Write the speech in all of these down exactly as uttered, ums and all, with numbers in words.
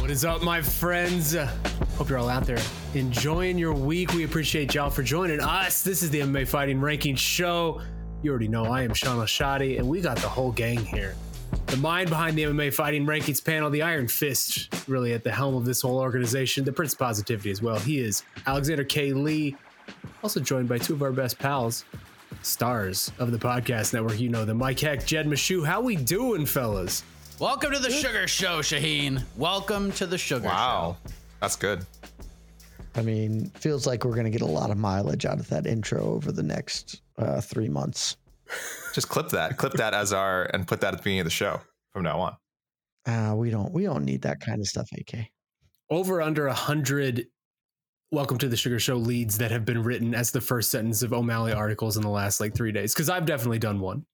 What is up, my friends? Hope you're all out there enjoying your week. We appreciate y'all for joining us. This is the M M A Fighting Ranking Show. You already know I am Sean O'Malley, and we got the whole gang here. The mind behind the M M A Fighting Rankings panel, the Iron Fist, really at the helm of this whole organization, the Prince Positivity as well. He is Alexander K. Lee, also joined by two of our best pals, stars of the podcast network. You know them, Mike Heck, Jed Meshew. How we doing, fellas? Welcome to the Sugar Show, Shaheen. Welcome to the Sugar wow. Show. Wow. That's good. I mean, feels like we're going to get a lot of mileage out of that intro over the next uh, three months. Just clip that, clip that as our, and put that at the beginning of the show from now on. Uh, we don't, we don't need that kind of stuff, A K. Over under a hundred Welcome to the Sugar Show leads that have been written as the first sentence of O'Malley articles in the last like three days. Cause I've definitely done one.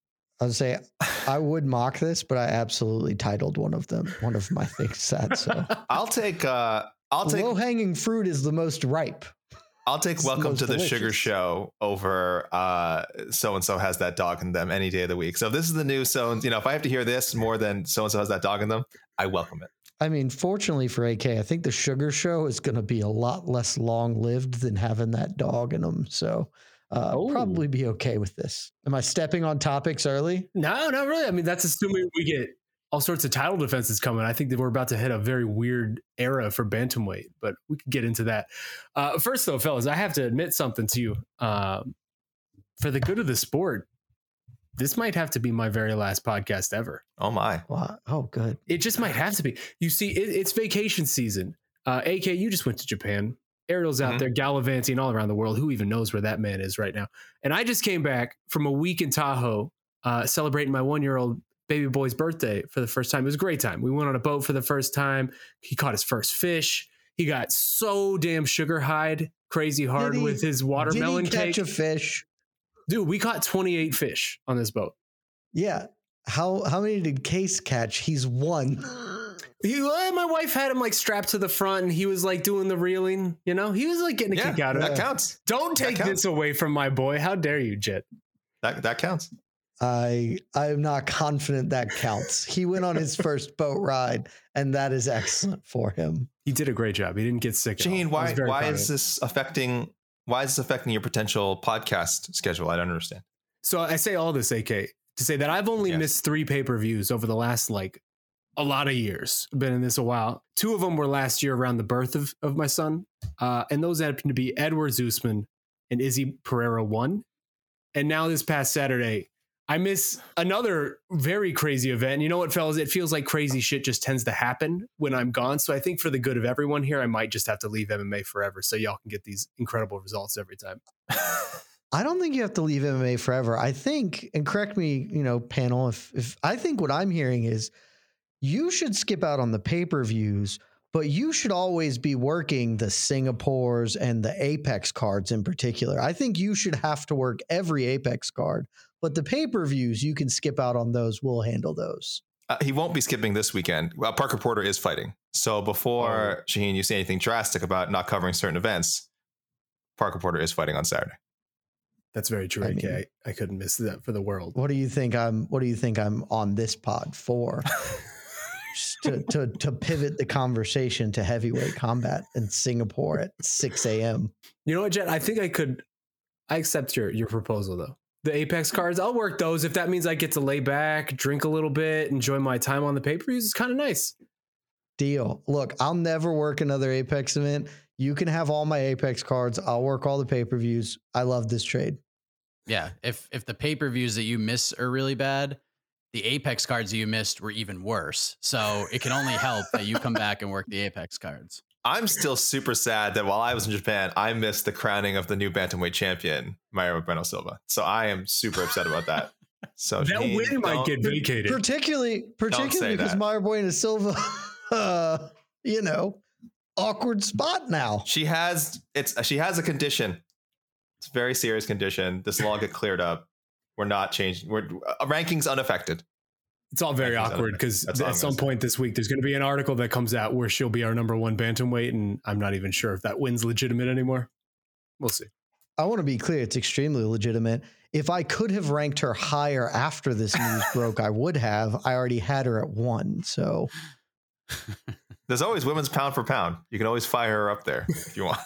I would say I would mock this, but I absolutely titled one of them, one of my things that. So I'll take, uh, I'll take low-hanging fruit is the most ripe. I'll take it's welcome the to the delicious. Sugar Show over uh, so-and-so has that dog in them any day of the week. So if this is the new so, you know, if I have to hear this more than so-and-so has that dog in them, I welcome it. I mean, fortunately for A K, I think the Sugar Show is going to be a lot less long-lived than having that dog in them. So uh, oh. probably be okay with this. Am I stepping on topics early? No, not really. I mean, that's assuming we get all sorts of title defenses coming. I think that we're about to hit a very weird era for bantamweight, but we could get into that. Uh, first, though, fellas, I have to admit something to you. Uh, for the good of the sport, this might have to be my very last podcast ever. Oh, my. Wow. Oh, good. It just might have to be. You see, it, it's vacation season. Uh, A K, you just went to Japan. Ariel's out mm-hmm. there gallivanting all around the world. Who even knows where that man is right now? And I just came back from a week in Tahoe uh, celebrating my one-year-old baby boy's birthday for the first time. It was a great time. We went on a boat for the first time. He caught his first fish. He got so damn sugar high, crazy hard he, with his watermelon did he catch cake. A fish, dude. We caught twenty-eight fish on this boat. Yeah. How how many did Case catch? He's one. He, my wife had him like strapped to the front, and he was like doing the reeling. You know, he was like getting a yeah, kick out of it. That counts. Don't take counts. This away from my boy. How dare you, Jet? That that counts. I I'm not confident that counts. He went on his first boat ride, and that is excellent for him. He did a great job. He didn't get sick. Shaheen, why why is this affecting why is this affecting your potential podcast schedule? I don't understand. So I say all this, A K, to say that I've only yes. missed three pay-per-views over the last like a lot of years. I've been in this a while. Two of them were last year around the birth of, of my son. Uh, and those happened to be Edwards Usman and Izzy Pereira one. And now this past Saturday, I miss another very crazy event. You know what, fellas? It feels like crazy shit just tends to happen when I'm gone. So I think for the good of everyone here, I might just have to leave M M A forever so y'all can get these incredible results every time. I don't think you have to leave M M A forever. I think, and correct me, you know, panel, if, if I think what I'm hearing is you should skip out on the pay-per-views, but you should always be working the Singapores and the Apex cards in particular. I think you should have to work every Apex card. But the pay-per-views, you can skip out on those. We'll handle those. Uh, he won't be skipping this weekend. Well, Parker Porter is fighting. So before, oh. Shaheen, you say anything drastic about not covering certain events, Parker Porter is fighting on Saturday. That's very true. I, mean, I, I couldn't miss that for the world. What do you think I'm, what do you think I'm on this pod for? to, to, to pivot the conversation to heavyweight combat in Singapore at six a.m. You know what, Jet? I think I could, I accept your, your proposal though. The Apex cards, I'll work those. If that means I get to lay back, drink a little bit, enjoy my time on the pay-per-views, it's kind of nice. Deal. Look, I'll never work another Apex event. You can have all my Apex cards. I'll work all the pay-per-views. I love this trade. Yeah. If if the pay-per-views that you miss are really bad, the Apex cards you missed were even worse. So it can only help that you come back and work the Apex cards. I'm still super sad that while I was in Japan, I missed the crowning of the new bantamweight champion, Merab Dvalishvili Silva. So I am super upset about that. So that geez, win might get vacated. Particularly, particularly because Merab Dvalishvili Silva, uh, you know, awkward spot now. She has it's she has a condition. It's a very serious condition. This will all get cleared up. We're not changing. We're uh, rankings unaffected. It's all very awkward because at some point this week, there's going to be an article that comes out where she'll be our number one bantamweight. And I'm not even sure if that win's legitimate anymore. We'll see. I want to be clear. It's extremely legitimate. If I could have ranked her higher after this news broke, I would have. I already had her at one. So there's always women's pound for pound. You can always fire her up there if you want.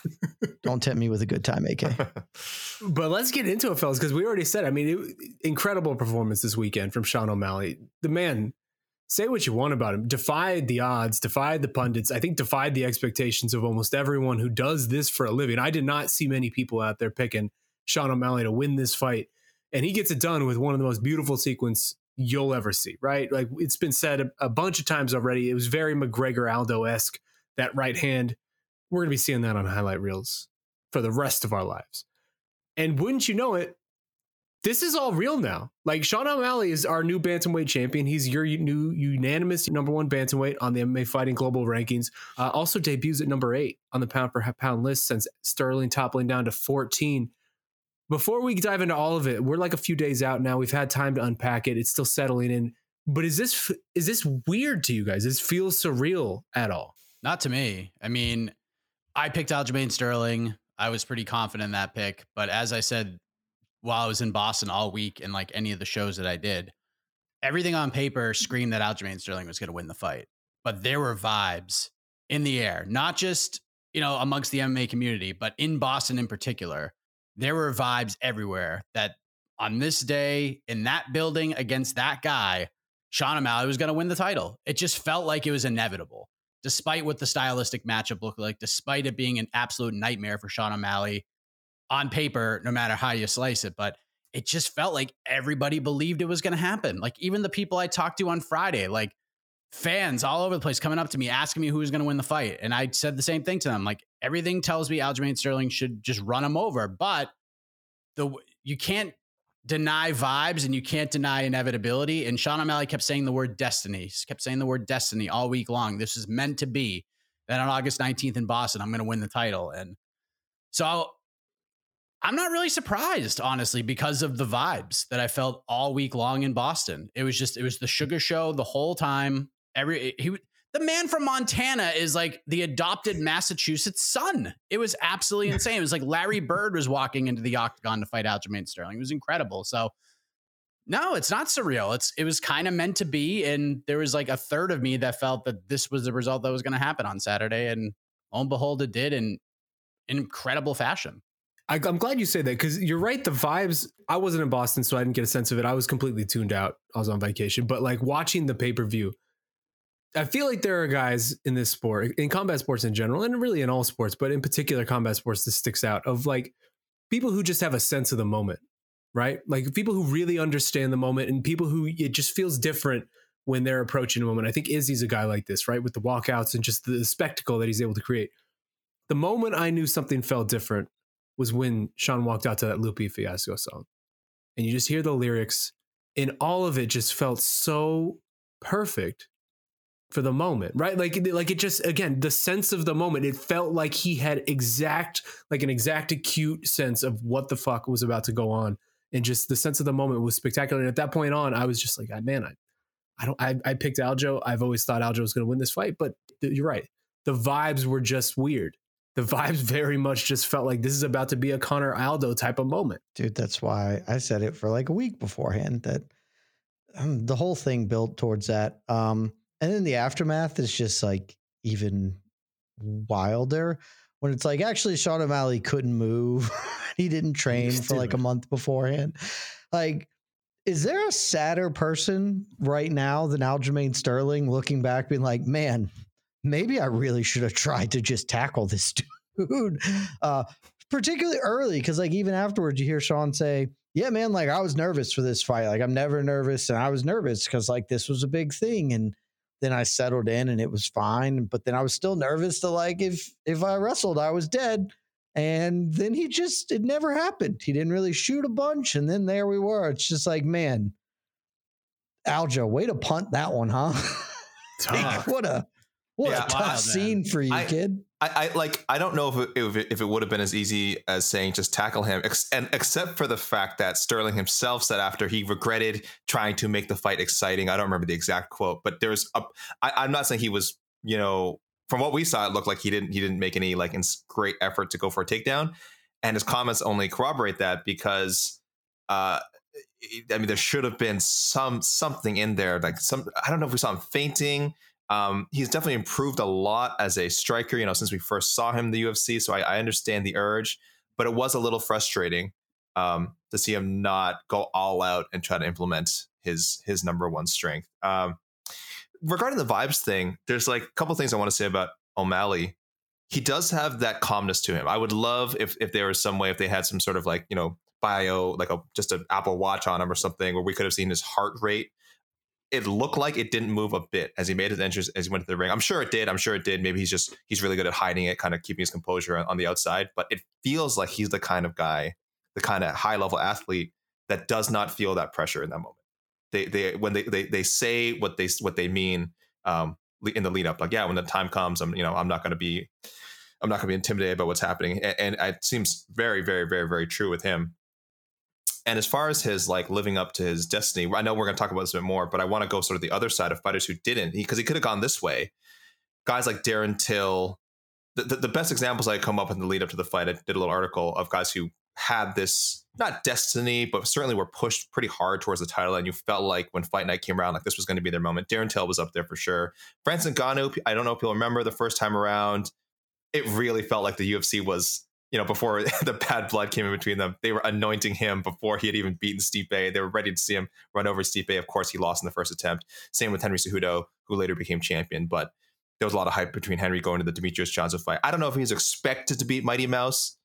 Don't tempt me with a good time, A K. But let's get into it, fellas, because we already said, I mean, it, incredible performance this weekend from Sean O'Malley. The man, say what you want about him, defied the odds, defied the pundits, I think defied the expectations of almost everyone who does this for a living. I did not see many people out there picking Sean O'Malley to win this fight. And he gets it done with one of the most beautiful sequences you'll ever see, right? Like it's been said a, a bunch of times already. It was very McGregor Aldo-esque, that right hand. We're going to be seeing that on highlight reels for the rest of our lives. And wouldn't you know it, this is all real now. Like Sean O'Malley is our new bantamweight champion. He's your new unanimous number one bantamweight on the M M A Fighting Global rankings. Uh, also debuts at number eight on the pound per pound list, since Sterling toppling down to fourteen. Before we dive into all of it, we're like a few days out now. We've had time to unpack it. It's still settling in. But is this is this weird to you guys? Does it feel surreal at all? Not to me. I mean, I picked Aljamain Sterling. I was pretty confident in that pick. But as I said, while I was in Boston all week and like any of the shows that I did, everything on paper screamed that Aljamain Sterling was going to win the fight. But there were vibes in the air, not just, you know, amongst the M M A community, but in Boston in particular. There were vibes everywhere that on this day, in that building, against that guy, Sean O'Malley was going to win the title. It just felt like it was inevitable, despite what the stylistic matchup looked like, despite it being an absolute nightmare for Sean O'Malley on paper, no matter how you slice it. But it just felt like everybody believed it was going to happen. Like even the people I talked to on Friday, like fans all over the place coming up to me, asking me who was going to win the fight. And I said the same thing to them. Like everything tells me Aljamain Sterling should just run him over, but the, you can't deny vibes and you can't deny inevitability. And Sean O'Malley kept saying the word destiny, kept saying the word destiny all week long. This is meant to be. Then on August nineteenth in Boston, I'm going to win the title. And so I'll, I'm not really surprised, honestly, because of the vibes that I felt all week long in Boston. It was just, it was the sugar show the whole time. Every he, the man from Montana is like the adopted Massachusetts son. It was absolutely insane. It was like Larry Bird was walking into the octagon to fight Aljamain Sterling. It was incredible. So no, it's not surreal. It's it was kind of meant to be, and there was like a third of me that felt that this was the result that was going to happen on Saturday, and lo and behold, it did in, in incredible fashion. I, I'm glad you say that because you're right. The vibes, I wasn't in Boston, so I didn't get a sense of it. I was completely tuned out. I was on vacation, but like watching the pay-per-view, I feel like there are guys in this sport, in combat sports in general, and really in all sports, but in particular combat sports, this sticks out of like people who just have a sense of the moment, right? Like people who really understand the moment and people who it just feels different when they're approaching a moment. I think Izzy's a guy like this, right? With the walkouts and just the spectacle that he's able to create. The moment I knew something felt different was when Sean walked out to that Lupe Fiasco song and you just hear the lyrics and all of it just felt so perfect for the moment, right? Like, like it just, again, the sense of the moment, it felt like he had exact, like an exact acute sense of what the fuck was about to go on. And just the sense of the moment was spectacular. And at that point on, I was just like, man, I, I don't, I, I picked Aljo. I've always thought Aljo was going to win this fight, but th- you're right. The vibes were just weird. the vibes very much just felt like this is about to be a Conor Aldo type of moment. Dude, that's why I said it for like a week beforehand, that um, the whole thing built towards that. Um, and then the aftermath is just like even wilder when it's like, actually, Sean O'Malley couldn't move. He didn't train for like a month beforehand. Like, is there a sadder person right now than Aljamain Sterling looking back being like, man, maybe I really should have tried to just tackle this dude, uh, particularly early. Cause like even afterwards you hear Sean say, yeah, man, like I was nervous for this fight. Like I'm never nervous. And I was nervous cause like this was a big thing. And then I settled in and it was fine. But then I was still nervous to like, if, if I wrestled, I was dead. And then he just, it never happened. He didn't really shoot a bunch. And then there we were. It's just like, man, Aljo, way to punt that one, huh? Like, what a, what yeah, a tough wow, scene for you, I, kid. I, I like, I don't know if it, if it, it would have been as easy as saying, just tackle him. Ex- and except for the fact that Sterling himself said after he regretted trying to make the fight exciting. I don't remember the exact quote, but there's a, I, I'm not saying he was, you know, from what we saw, it looked like he didn't he didn't make any like ins- great effort to go for a takedown, and his comments only corroborate that because, uh, I mean, there should have been some something in there, like some I don't know if we saw him fainting. Um, he's definitely improved a lot as a striker, you know, since we first saw him in the U F C. So I, I understand the urge, but it was a little frustrating um, to see him not go all out and try to implement his his number one strength. Um, Regarding the vibes thing, there's like a couple things I want to say about O'Malley. He does have that calmness to him. I would love if if there was some way, if they had some sort of like, you know, bio, like a just an Apple Watch on him or something where we could have seen his heart rate. It looked like it didn't move a bit as he made his entrance, as he went to the ring. I'm sure it did. I'm sure it did. Maybe he's just he's really good at hiding it, kind of keeping his composure on, on the outside. But it feels like he's the kind of guy, the kind of high level athlete that does not feel that pressure in that moment. They they when they, they they say what they what they mean um, in the lead up, like, yeah, when the time comes, I'm you know I'm not going to be I'm not going to be intimidated by what's happening, and, and it seems very very very very true with him. And as far as his like living up to his destiny, I know we're going to talk about this a bit more, but I want to go sort of the other side of fighters who didn't, because he, he could have gone this way. Guys like Darren Till, the, the the best examples I come up in the lead up to the fight. I did a little article of guys who had this, not destiny, but certainly were pushed pretty hard towards the title. And you felt like when fight night came around, like this was going to be their moment. Darren Till was up there for sure. Francis Ngannou, I don't know if you'll remember the first time around, it really felt like the U F C was, you know, before the bad blood came in between them, they were anointing him before he had even beaten Stipe. They were ready to see him run over Stipe. Of course, he lost in the first attempt. Same with Henry Cejudo, who later became champion. But there was a lot of hype between Henry going to the Demetrius Johnson fight. I don't know if he was expected to beat Mighty Mouse,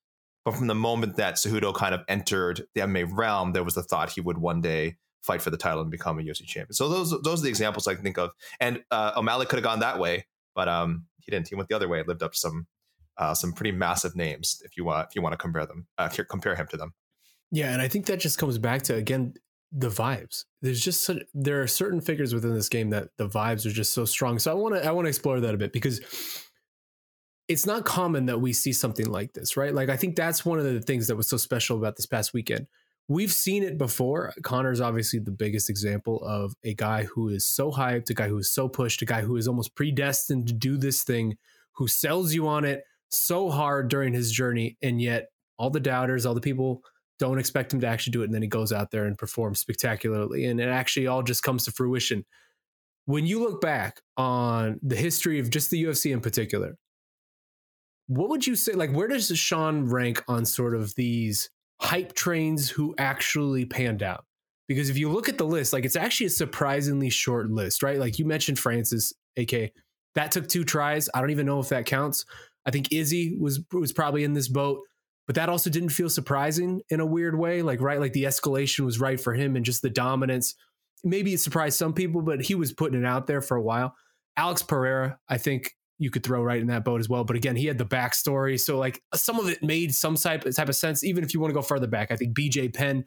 but from the moment that Cejudo kind of entered the M M A realm, there was the thought he would one day fight for the title and become a U F C champion. So those those are the examples I can think of. And uh, O'Malley could have gone that way, but um, he didn't. He went the other way. It lived up to some uh, some pretty massive names if you want if you want to compare them uh, compare him to them. Yeah, and I think that just comes back to again the vibes. There's just such, there are certain figures within this game that the vibes are just so strong. So I want to I want to explore that a bit, because it's not common that we see something like this, right? Like, I think that's one of the things that was so special about this past weekend. We've seen it before. Conor's obviously the biggest example of a guy who is so hyped, a guy who is so pushed, a guy who is almost predestined to do this thing, who sells you on it so hard during his journey. And yet all the doubters, all the people don't expect him to actually do it. And then he goes out there and performs spectacularly. And it actually all just comes to fruition. When you look back on the history of just the U F C in particular, what would you say, like, where does Sean rank on sort of these hype trains who actually panned out? Because if you look at the list, like, it's actually a surprisingly short list, right? Like, you mentioned Francis, A K A that took two tries. I don't even know if that counts. I think Izzy was was probably in this boat, but that also didn't feel surprising in a weird way. Like, right, like the escalation was right for him and just the dominance. Maybe it surprised some people, but he was putting it out there for a while. Alex Pereira, I think you could throw right in that boat as well. But again, he had the backstory. So like some of it made some type type of sense, even if you want to go further back. I think B J Penn,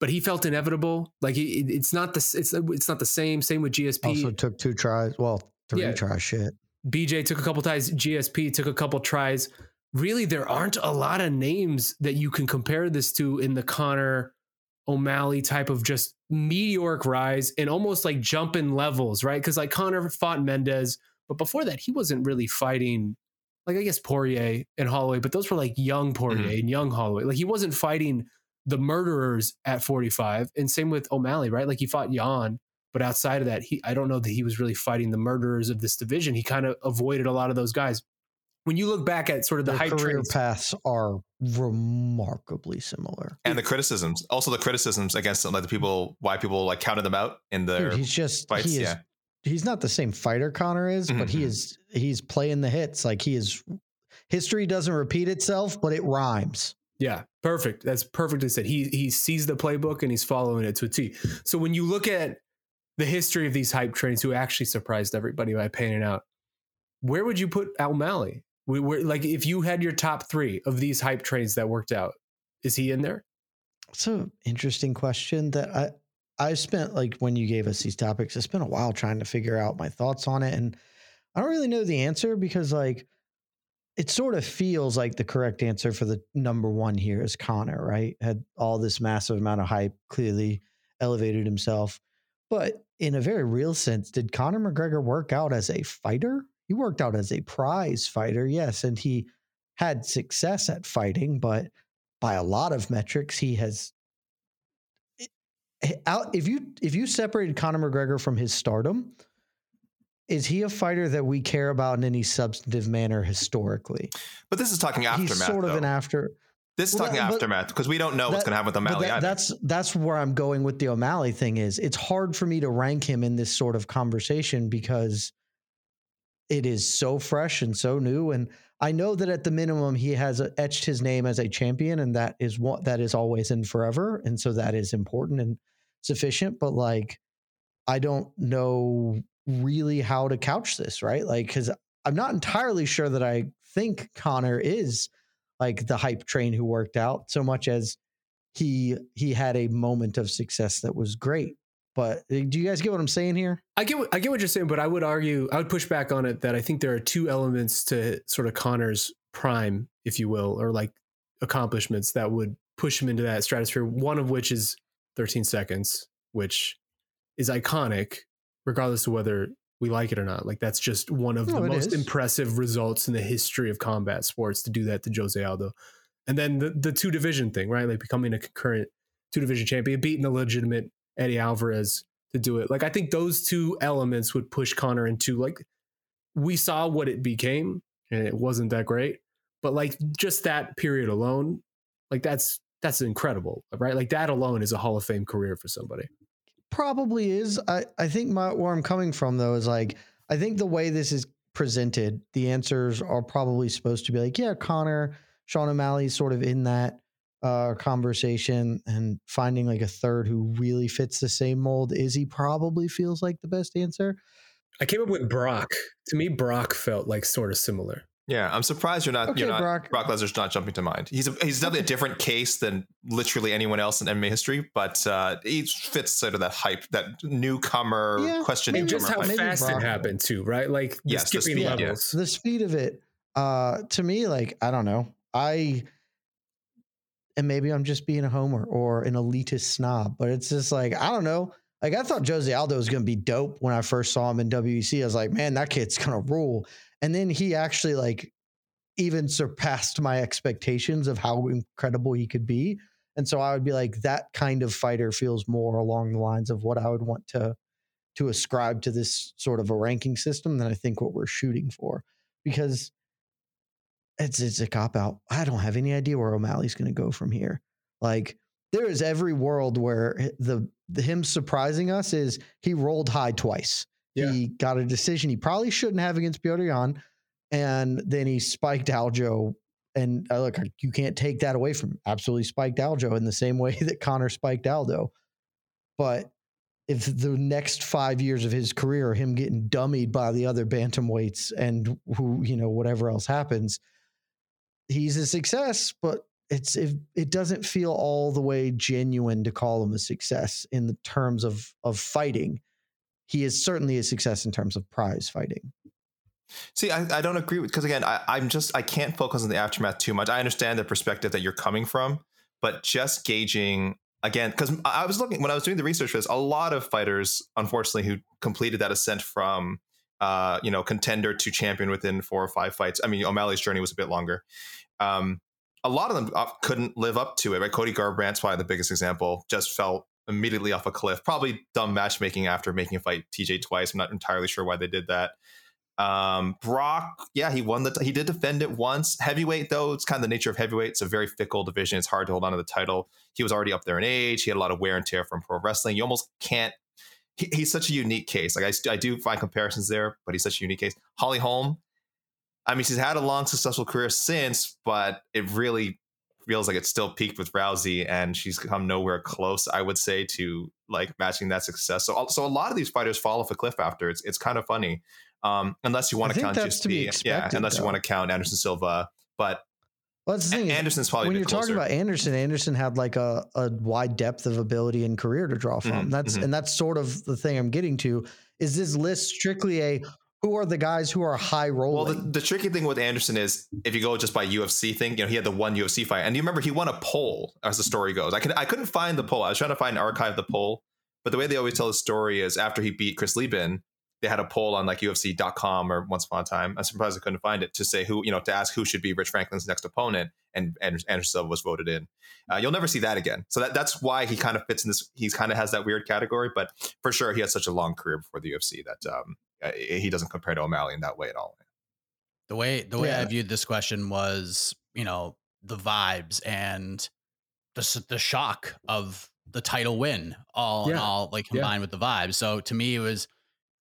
but he felt inevitable. Like it, it's not the, it's, it's not the same. Same with G S P. Also took two tries. Well, three yeah. tries. Shit. B J took a couple tries. G S P took a couple tries. Really, there aren't a lot of names that you can compare this to in the Conor O'Malley type of just meteoric rise and almost like jump in levels, right? Because like Conor fought Mendez, but before that, he wasn't really fighting like, I guess Poirier and Holloway, but those were like young Poirier mm-hmm. and young Holloway. Like, he wasn't fighting the murderers at forty-five, and same with O'Malley, right? Like, he fought Yan, but outside of that, he, I don't know that he was really fighting the murderers of this division. He kind of avoided a lot of those guys. When you look back at sort of the hype career trains, paths are remarkably similar. And the criticisms, also the criticisms against like the people, why people like counted them out in their Dude, he's just, fights. He is, yeah. He's not the same fighter Conor is, mm-hmm. but he is, he's playing the hits. Like, he is, history doesn't repeat itself, but it rhymes. Yeah. Perfect. That's perfectly said. He, he sees the playbook and he's following it to a T. So when you look at the history of these hype trains who actually surprised everybody by panning out, where would you put O'Malley? We were like, if you had your top three of these hype trains that worked out, is he in there? It's an interesting question that I, I spent, like, when you gave us these topics, I spent a while trying to figure out my thoughts on it. And I don't really know the answer, because like, it sort of feels like the correct answer for the number one here is Conor, right? Had all this massive amount of hype, clearly elevated himself. But in a very real sense, did Conor McGregor work out as a fighter? He worked out as a prize fighter, yes, and he had success at fighting, but by a lot of metrics, he has out. If you if you separated Conor McGregor from his stardom, is he a fighter that we care about in any substantive manner historically? But this is talking aftermath. He's sort of though. an after. This is well, talking that, aftermath because we don't know that, what's going to happen with O'Malley. That, that's that's where I'm going with the O'Malley thing. Is it's hard for me to rank him in this sort of conversation because it is so fresh and so new. And I know that at the minimum, he has etched his name as a champion, and that is what that is always and forever. And so that is important and sufficient, but like, I don't know really how to couch this, right? Like, cause I'm not entirely sure that I think Conor is like the hype train who worked out so much as he, he had a moment of success that was great. But do you guys get what I'm saying here? I get what, I get what you're saying, but I would argue, I would push back on it that I think there are two elements to sort of Conor's prime, if you will, or like accomplishments that would push him into that stratosphere. One of which is thirteen seconds, which is iconic, regardless of whether we like it or not. Like, that's just one of no, the most is. impressive results in the history of combat sports, to do that to Jose Aldo. And then the, the two division thing, right? Like, becoming a concurrent two division champion, beating a legitimate Eddie Alvarez to do it. Like, I think those two elements would push Conor into, like, we saw what it became and it wasn't that great, but like, just that period alone, like, that's, that's incredible, right? Like, that alone is a Hall of Fame career for somebody. Probably is. I, I think my, where I'm coming from though, is like, I think the way this is presented, the answers are probably supposed to be like, yeah, Conor, Sean O'Malley sort of in that Uh, conversation, and finding like a third who really fits the same mold. Izzy probably feels like the best answer. I came up with Brock. To me, Brock felt like sort of similar. Yeah, I'm surprised you're not. Okay, you're not Brock. Brock Lesnar's not jumping to mind. He's a, he's definitely a different case than literally anyone else in M M A history, but uh, he fits sort of that hype, that newcomer yeah, question. And just how hype. fast it happened too, right? Like the yes, skipping the speed, levels, yeah. the speed of it. Uh, to me, like I don't know, I. And maybe I'm just being a homer or an elitist snob, but it's just like, I don't know. Like, I thought Jose Aldo was going to be dope when I first saw him in W E C. I was like, man, that kid's going to rule. And then he actually like even surpassed my expectations of how incredible he could be. And so I would be like, that kind of fighter feels more along the lines of what I would want to, to ascribe to this sort of a ranking system than I think what we're shooting for, because It's, it's a cop-out. I don't have any idea where O'Malley's going to go from here. Like, there is every world where the, the him surprising us is he rolled high twice. Yeah. He got a decision he probably shouldn't have against Petr Yan, and then he spiked Aljo. And uh, look, you can't take that away from him. Absolutely spiked Aljo in the same way that Conor spiked Aldo. But if the next five years of his career, him getting dummied by the other bantamweights and who, you know, whatever else happens, he's a success, but it's it, it doesn't feel all the way genuine to call him a success in the terms of of fighting. He is certainly a success in terms of prize fighting. See, I, I don't agree with, because again, I, I'm just I can't focus on the aftermath too much. I understand the perspective that you're coming from, but just gauging again, because I was looking when I was doing the research for this, a lot of fighters, unfortunately, who completed that ascent from uh, you know, contender to champion within four or five fights. I mean, O'Malley's journey was a bit longer. Um, a lot of them couldn't live up to it, right? Cody Garbrandt's probably the biggest example, just fell immediately off a cliff. Probably dumb matchmaking after making a fight T J twice. I'm not entirely sure why they did that. Um, Brock, yeah, he won the, t- he did defend it once. Heavyweight, though, it's kind of the nature of heavyweight. It's a very fickle division. It's hard to hold on to the title. He was already up there in age. He had a lot of wear and tear from pro wrestling. You almost can't, he, he's such a unique case. Like I, I do find comparisons there, but he's such a unique case. Holly Holm, I mean, she's had a long, successful career since, but it really feels like it's still peaked with Rousey, and she's come nowhere close, I would say, to like matching that success. So, so a lot of these fighters fall off a cliff after. It's, it's kind of funny. Um, unless you want to count G S P, yeah. Unless though. you want to count Anderson Silva, but well, that's the thing. Anderson's probably when you're closer. talking about Anderson. Anderson had like a, a wide depth of ability and career to draw from. Mm-hmm. That's mm-hmm. and that's sort of the thing I'm getting to. Is this list strictly a who are the guys who are high rolling? Well, the, the tricky thing with Anderson is if you go just by U F C thing, you know, he had the one U F C fight, and you remember he won a poll, as the story goes. I could I couldn't find the poll. I was trying to find an archive of the poll, but the way they always tell the story is after he beat Chris Lieben, they had a poll on like U F C dot com or once upon a time. I'm surprised I couldn't find it to say who, you know, to ask who should be Rich Franklin's next opponent. And Anderson Silva was voted in. Uh, you'll never see that again. So that, that's why he kind of fits in this. He's kind of has that weird category, but for sure he had such a long career before the U F C that um, he doesn't compare to O'Malley in that way at all. The way, the way yeah. I viewed this question was, you know, the vibes and the, the shock of the title win all yeah. and all like combined yeah. with the vibes. So to me, it was,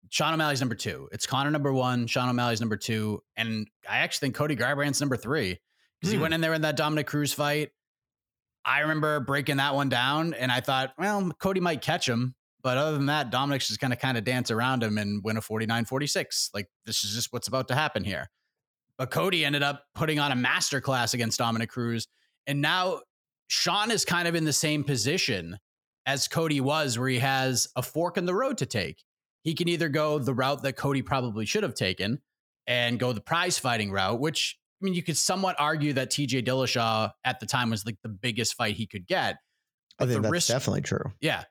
Sean O'Malley's number two. It's Conor number one. Sean O'Malley's number two. And I actually think Cody Garbrandt's number three because mm. he went in there in that Dominick Cruz fight. I remember breaking that one down and I thought, well, Cody might catch him. But other than that, Dominick's just going to kind of dance around him and win a forty-nine forty-six. Like this is just what's about to happen here. But Cody ended up putting on a masterclass against Dominick Cruz. And now Sean is kind of in the same position as Cody was where he has a fork in the road to take. He can either go the route that Cody probably should have taken and go the prize fighting route, which, I mean, you could somewhat argue that T J Dillashaw at the time was like the biggest fight he could get. I think that's risk, definitely true. Yeah.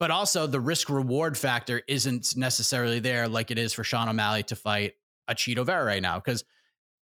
But also the risk reward factor isn't necessarily there like it is for Sean O'Malley to fight a Chito Vera right now, because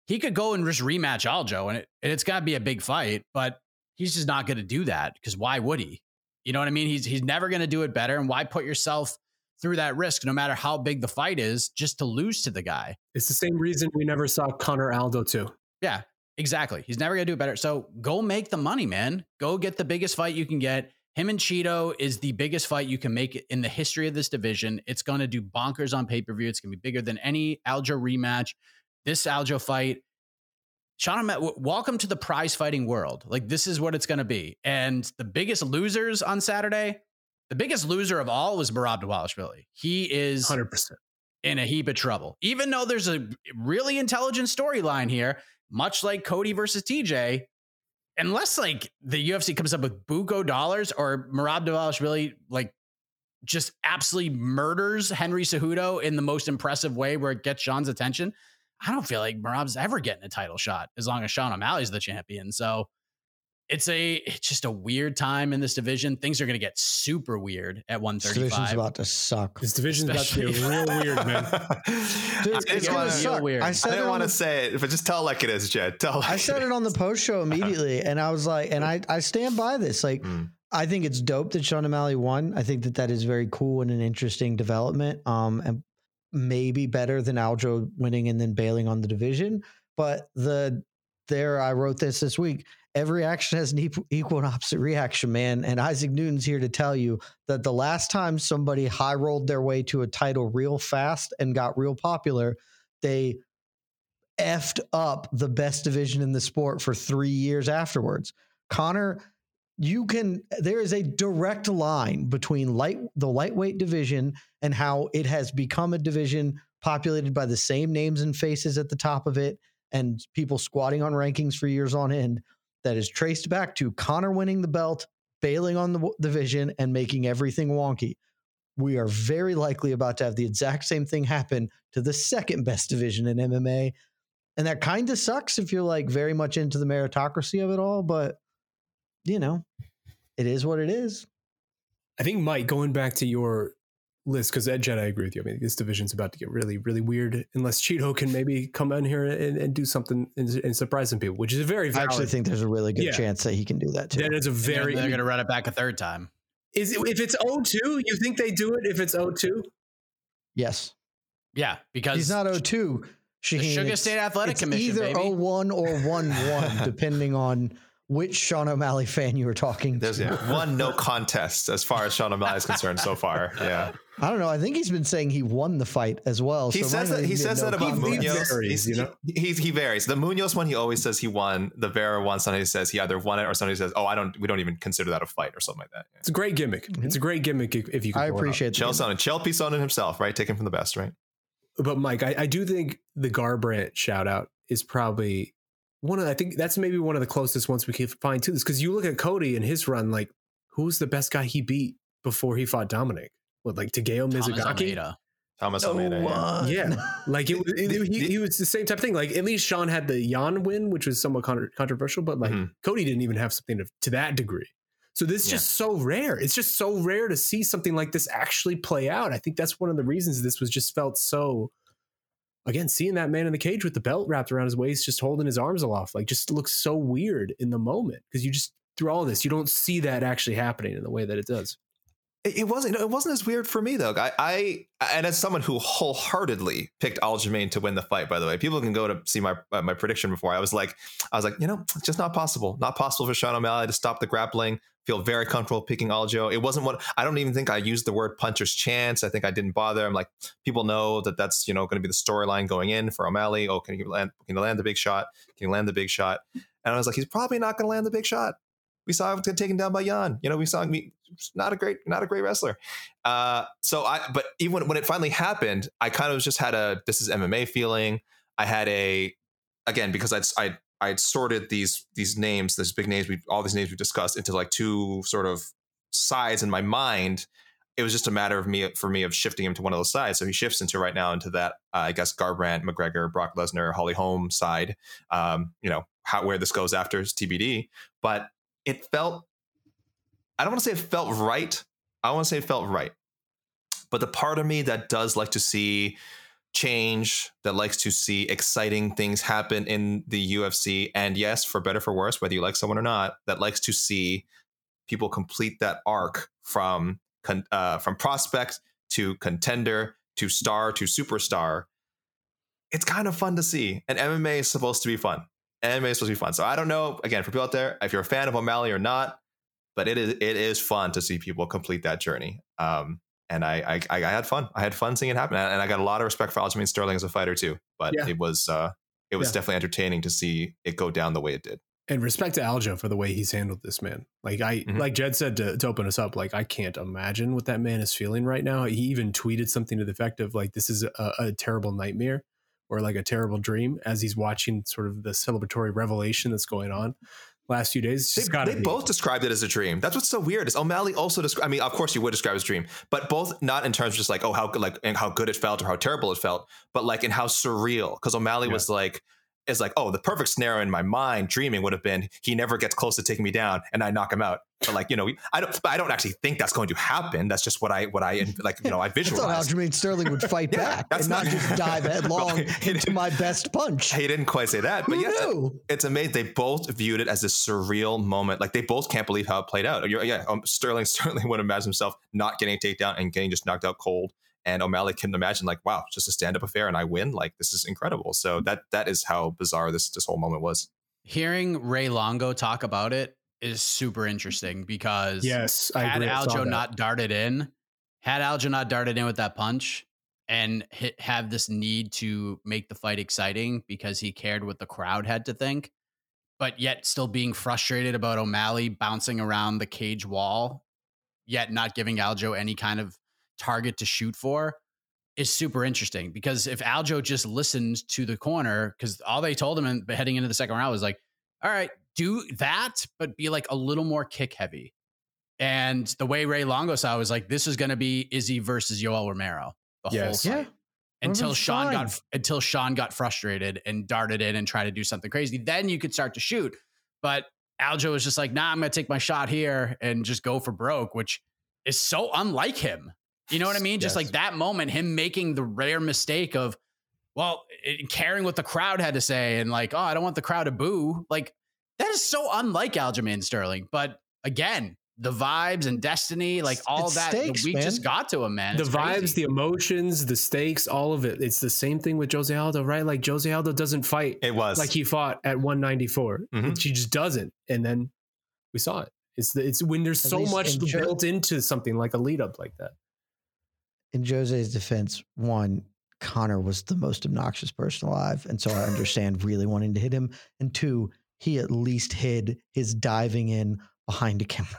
he could go and just rematch Aljo and, it, and it's got to be a big fight, but he's just not going to do that because why would he? You know what I mean? He's, he's never going to do it better. And why put yourself through that risk, no matter how big the fight is, just to lose to the guy. It's the same reason we never saw Conor Aldo too. Yeah, exactly. He's never going to do better. So go make the money, man. Go get the biggest fight you can get. Him and Chito is the biggest fight you can make in the history of this division. It's going to do bonkers on pay-per-view. It's going to be bigger than any Aljo rematch. This Aljo fight, Sean, welcome to the prize fighting world. Like this is what it's going to be. And the biggest losers on Saturday, the biggest loser of all was Merab Dvalishvili. He is one hundred percent in a heap of trouble, even though there's a really intelligent storyline here, much like Cody versus T J. Unless like the U F C comes up with buco dollars or Merab Dvalishvili like just absolutely murders Henry Cejudo in the most impressive way where it gets Sean's attention, I don't feel like Merab's ever getting a title shot as long as Sean O'Malley's the champion. So It's a it's just a weird time in this division. Things are going to get super weird at one thirty-five. This division's about to suck. This division's Especially. about to be real weird, man. Dude, it's going to suck. Weird. I, I didn't want to say it, but just tell like it is, Jed. Tell. Like I said it, it on the post show immediately, and I was like, and I, I stand by this. Like, mm. I think it's dope that Sean O'Malley won. I think that that is very cool and an interesting development, um, and maybe better than Aljo winning and then bailing on the division. But the there, I wrote this this week. Every action has an equal and opposite reaction, man. And Isaac Newton's here to tell you that the last time somebody high rolled their way to a title real fast and got real popular, they effed up the best division in the sport for three years afterwards. Connor, you can, there is a direct line between light, the lightweight division and how it has become a division populated by the same names and faces at the top of it and people squatting on rankings for years on end. That is traced back to Connor winning the belt, bailing on the division, and making everything wonky. We are very likely about to have the exact same thing happen to the second best division in M M A. And that kind of sucks if you're like very much into the meritocracy of it all, but you know, it is what it is. I think, Mike, going back to your list, because Ed Jedi, I agree with you. I mean, this division's about to get really, really weird unless Chito can maybe come in here and, and do something and, and surprise some people, which is a very valid. I actually think there's a really good yeah. chance that he can do that too. That is a very. They're, they're going to run it back a third time. Is it, if it's oh two, you think they do it if it's oh two? Yes. Yeah, because he's not oh two. Shaheen, the Sugar State Athletic Commission, either baby. oh one or one one, depending on which Sean O'Malley fan you were talking There's to. There's one no contest as far as Sean O'Malley is concerned so far. Yeah. I don't know. I think he's been saying he won the fight as well. He so says that he, he says that about he Munoz. Varies, you know? he, he, he varies. The Munoz one, he always says he won. The Vera one, somebody says he either won it or somebody says, oh, I don't, we don't even consider that a fight or something like that. Yeah. It's a great gimmick. Mm-hmm. It's a great gimmick if, if you can. I appreciate it. Chelsonen, Chelpie Sonnen himself, right? Taken from the best, right? But Mike, I, I do think the Garbrandt shout out is probably one of the, I think that's maybe one of the closest ones we can find to this. Cause you look at Cody and his run, like who's the best guy he beat before he fought Dominick? What, like Tadeo Mizugaki? Thomas Almeida. No, yeah. yeah. Like it, it, it, he, he was the same type of thing. Like at least Sean had the Yan win, which was somewhat con- controversial, but like mm-hmm. Cody didn't even have something to, to that degree. So this is yeah. just so rare. It's just so rare to see something like this actually play out. I think that's one of the reasons this was just felt so, again, seeing that man in the cage with the belt wrapped around his waist, just holding his arms aloft, like just looks so weird in the moment. Cause you just, through all this, you don't see that actually happening in the way that it does. It, it wasn't, it wasn't as weird for me though. I, I, and as someone who wholeheartedly picked Aljamain to win the fight, by the way, people can go to see my, uh, my prediction before. I was like, I was like, you know, it's just not possible, not possible for Sean O'Malley to stop the grappling. Feel very comfortable picking Aljo. It wasn't what I don't even think I used the word puncher's chance. I think I didn't bother. I'm like, people know that that's, you know, going to be the storyline going in for O'Malley. Oh, can he land, can he land the big shot? Can he land the big shot? And I was like, he's probably not going to land the big shot. We saw him get taken down by Yan. You know, we saw him not a great, not a great wrestler. Uh, so I, but even when, when it finally happened, I kind of just had a, this is M M A feeling. I had a, again, because I'd, I'd, I had sorted these these names, these big names, we all these names we discussed into like two sort of sides in my mind. It was just a matter of me for me of shifting him to one of those sides. So he shifts into right now into that, uh, I guess, Garbrandt, McGregor, Brock Lesnar, Holly Holm side. Um, you know, how where this goes after is T B D. But it felt, I don't want to say it felt right. I want to say it felt right. But the part of me that does like to see change, that likes to see exciting things happen in the U F C, and yes, for better for worse, whether you like someone or not, that likes to see people complete that arc from uh, from prospect to contender to star to superstar. It's kind of fun to see, and M M A is supposed to be fun. M M A is supposed to be fun. So I don't know. Again, for people out there, if you're a fan of O'Malley or not, but it is it is fun to see people complete that journey. Um, And I, I, I had fun. I had fun seeing it happen, and I got a lot of respect for Aljamain Sterling as a fighter too. But yeah. it was, uh, it was yeah. definitely entertaining to see it go down the way it did. And respect to Aljo for the way he's handled this man. Like I, mm-hmm. like Jed said to, to open us up. Like I can't imagine what that man is feeling right now. He even tweeted something to the effect of like, "This is a, a terrible nightmare," or like a terrible dream, as he's watching sort of the celebratory revelation that's going on. Last few days, they, they both it. described it as a dream. That's what's so weird is O'Malley also described. I mean, of course, you would describe it as a dream, but both not in terms of just like oh how like and how good it felt or how terrible it felt, but like in how surreal. Because O'Malley yeah. was like, is like oh the perfect scenario in my mind dreaming would have been he never gets close to taking me down and I knock him out. But like you know I don't but I don't actually think that's going to happen. That's just what I what I like you know I visualize. That's how Aljamain Sterling would fight yeah, back and not, not just dive headlong into my best punch. He didn't quite say that, but yes, it's amazing. They both viewed it as a surreal moment. Like they both can't believe how it played out. You're, yeah, um, Sterling certainly would imagine himself not getting a takedown and getting just knocked out cold. And O'Malley can imagine like, wow, just a stand-up affair and I win. Like, this is incredible. So that that is how bizarre this, this whole moment was. Hearing Ray Longo talk about it is super interesting because yes, I had agree. Aljo not darted in, had Aljo not darted in with that punch and hit, have this need to make the fight exciting because he cared what the crowd had to think, but yet still being frustrated about O'Malley bouncing around the cage wall, yet not giving Aljo any kind of target to shoot for is super interesting because if Aljo just listened to the corner, because all they told him in, heading into the second round was like, all right, do that, but be like a little more kick heavy. And the way Ray Longo saw it was like, this is going to be Izzy versus Yoel Romero the yes. whole fight yeah. until Sean fine. got until Sean got frustrated and darted in and tried to do something crazy. Then you could start to shoot. But Aljo was just like, nah, I'm going to take my shot here and just go for broke, which is so unlike him. You know what I mean? Yes. Just like that moment, him making the rare mistake of, well, it, caring what the crowd had to say and like, oh, I don't want the crowd to boo. Like that is so unlike Aljamain Sterling. But again, the vibes and destiny, like all that, stakes, we man. just got to him, man. It's the vibes, crazy. The emotions, the stakes, all of it. It's the same thing with Jose Aldo, right? Like Jose Aldo doesn't fight it was like he fought at one ninety-four. Mm-hmm. He just doesn't. And then we saw it. It's the, it's when there's at so much in built jo- into something like a lead up like that. In Jose's defense, one, Connor was the most obnoxious person alive. And so I understand really wanting to hit him. And two, he at least hid his diving in behind a counter.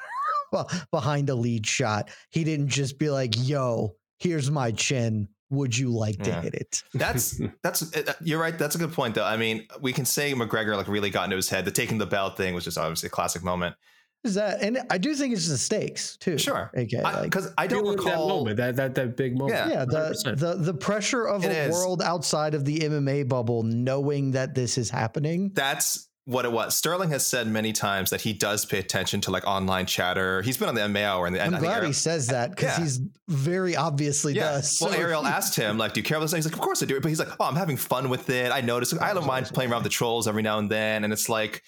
Well, behind a lead shot. He didn't just be like, yo, here's my chin. Would you like to yeah. hit it? That's that's you're right. That's a good point, though. I mean, we can say McGregor like really got into his head. The taking the bell thing was just obviously a classic moment. Is that, and I do think it's the stakes too. Sure, because I, like, I don't recall that moment, that that that big moment. Yeah, yeah the, the the pressure of it a is. world outside of the M M A bubble, knowing that this is happening. That's what it was. Sterling has said many times that he does pay attention to like online chatter. He's been on the M M A Hour, and the, I'm I think glad Ariel, he says that because yeah. he's very obviously yeah. does. Well, so. Ariel asked him like, "Do you care about this?" He's like, "Of course I do," but he's like, "Oh, I'm having fun with it. I notice. I don't mind playing around with the trolls every now and then," and it's like.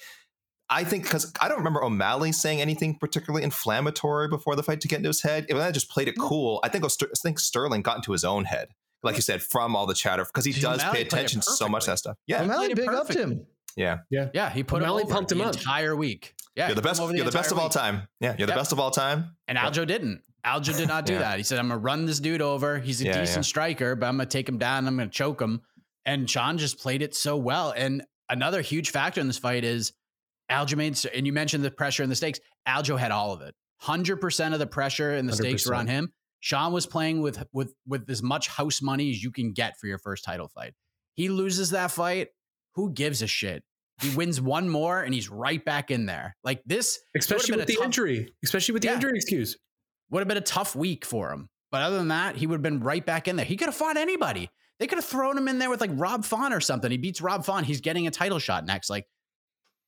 I think because I don't remember O'Malley saying anything particularly inflammatory before the fight to get into his head. If I just played it cool, I think I think Sterling got into his own head, like you said, from all the chatter because he Dude, does O'Malley pay attention to so much of that stuff. Yeah, O'Malley big perfect. Upped him. Yeah, yeah, yeah. He put O'Malley him pumped him up the entire week. Yeah, you're the best. The you're the best of week. all time. Yeah, you're yep. the best of all time. And Aljo yep. didn't. Aljo did not do yeah. that. He said, "I'm gonna run this dude over. He's a yeah, decent yeah. striker, but I'm gonna take him down. And I'm gonna choke him." And Sean just played it so well. And another huge factor in this fight is. Aljamain, and you mentioned the pressure and the stakes. Aljo had all of it. one hundred percent of the pressure and the one hundred percent stakes were on him. Sean was playing with with with as much house money as you can get for your first title fight. He loses that fight. Who gives a shit? He wins one more, and he's right back in there. Like this, especially with the tough, injury, especially with the yeah, injury excuse, would have been a tough week for him. But other than that, he would have been right back in there. He could have fought anybody. They could have thrown him in there with like Rob Font or something. He beats Rob Font. He's getting a title shot next. Like.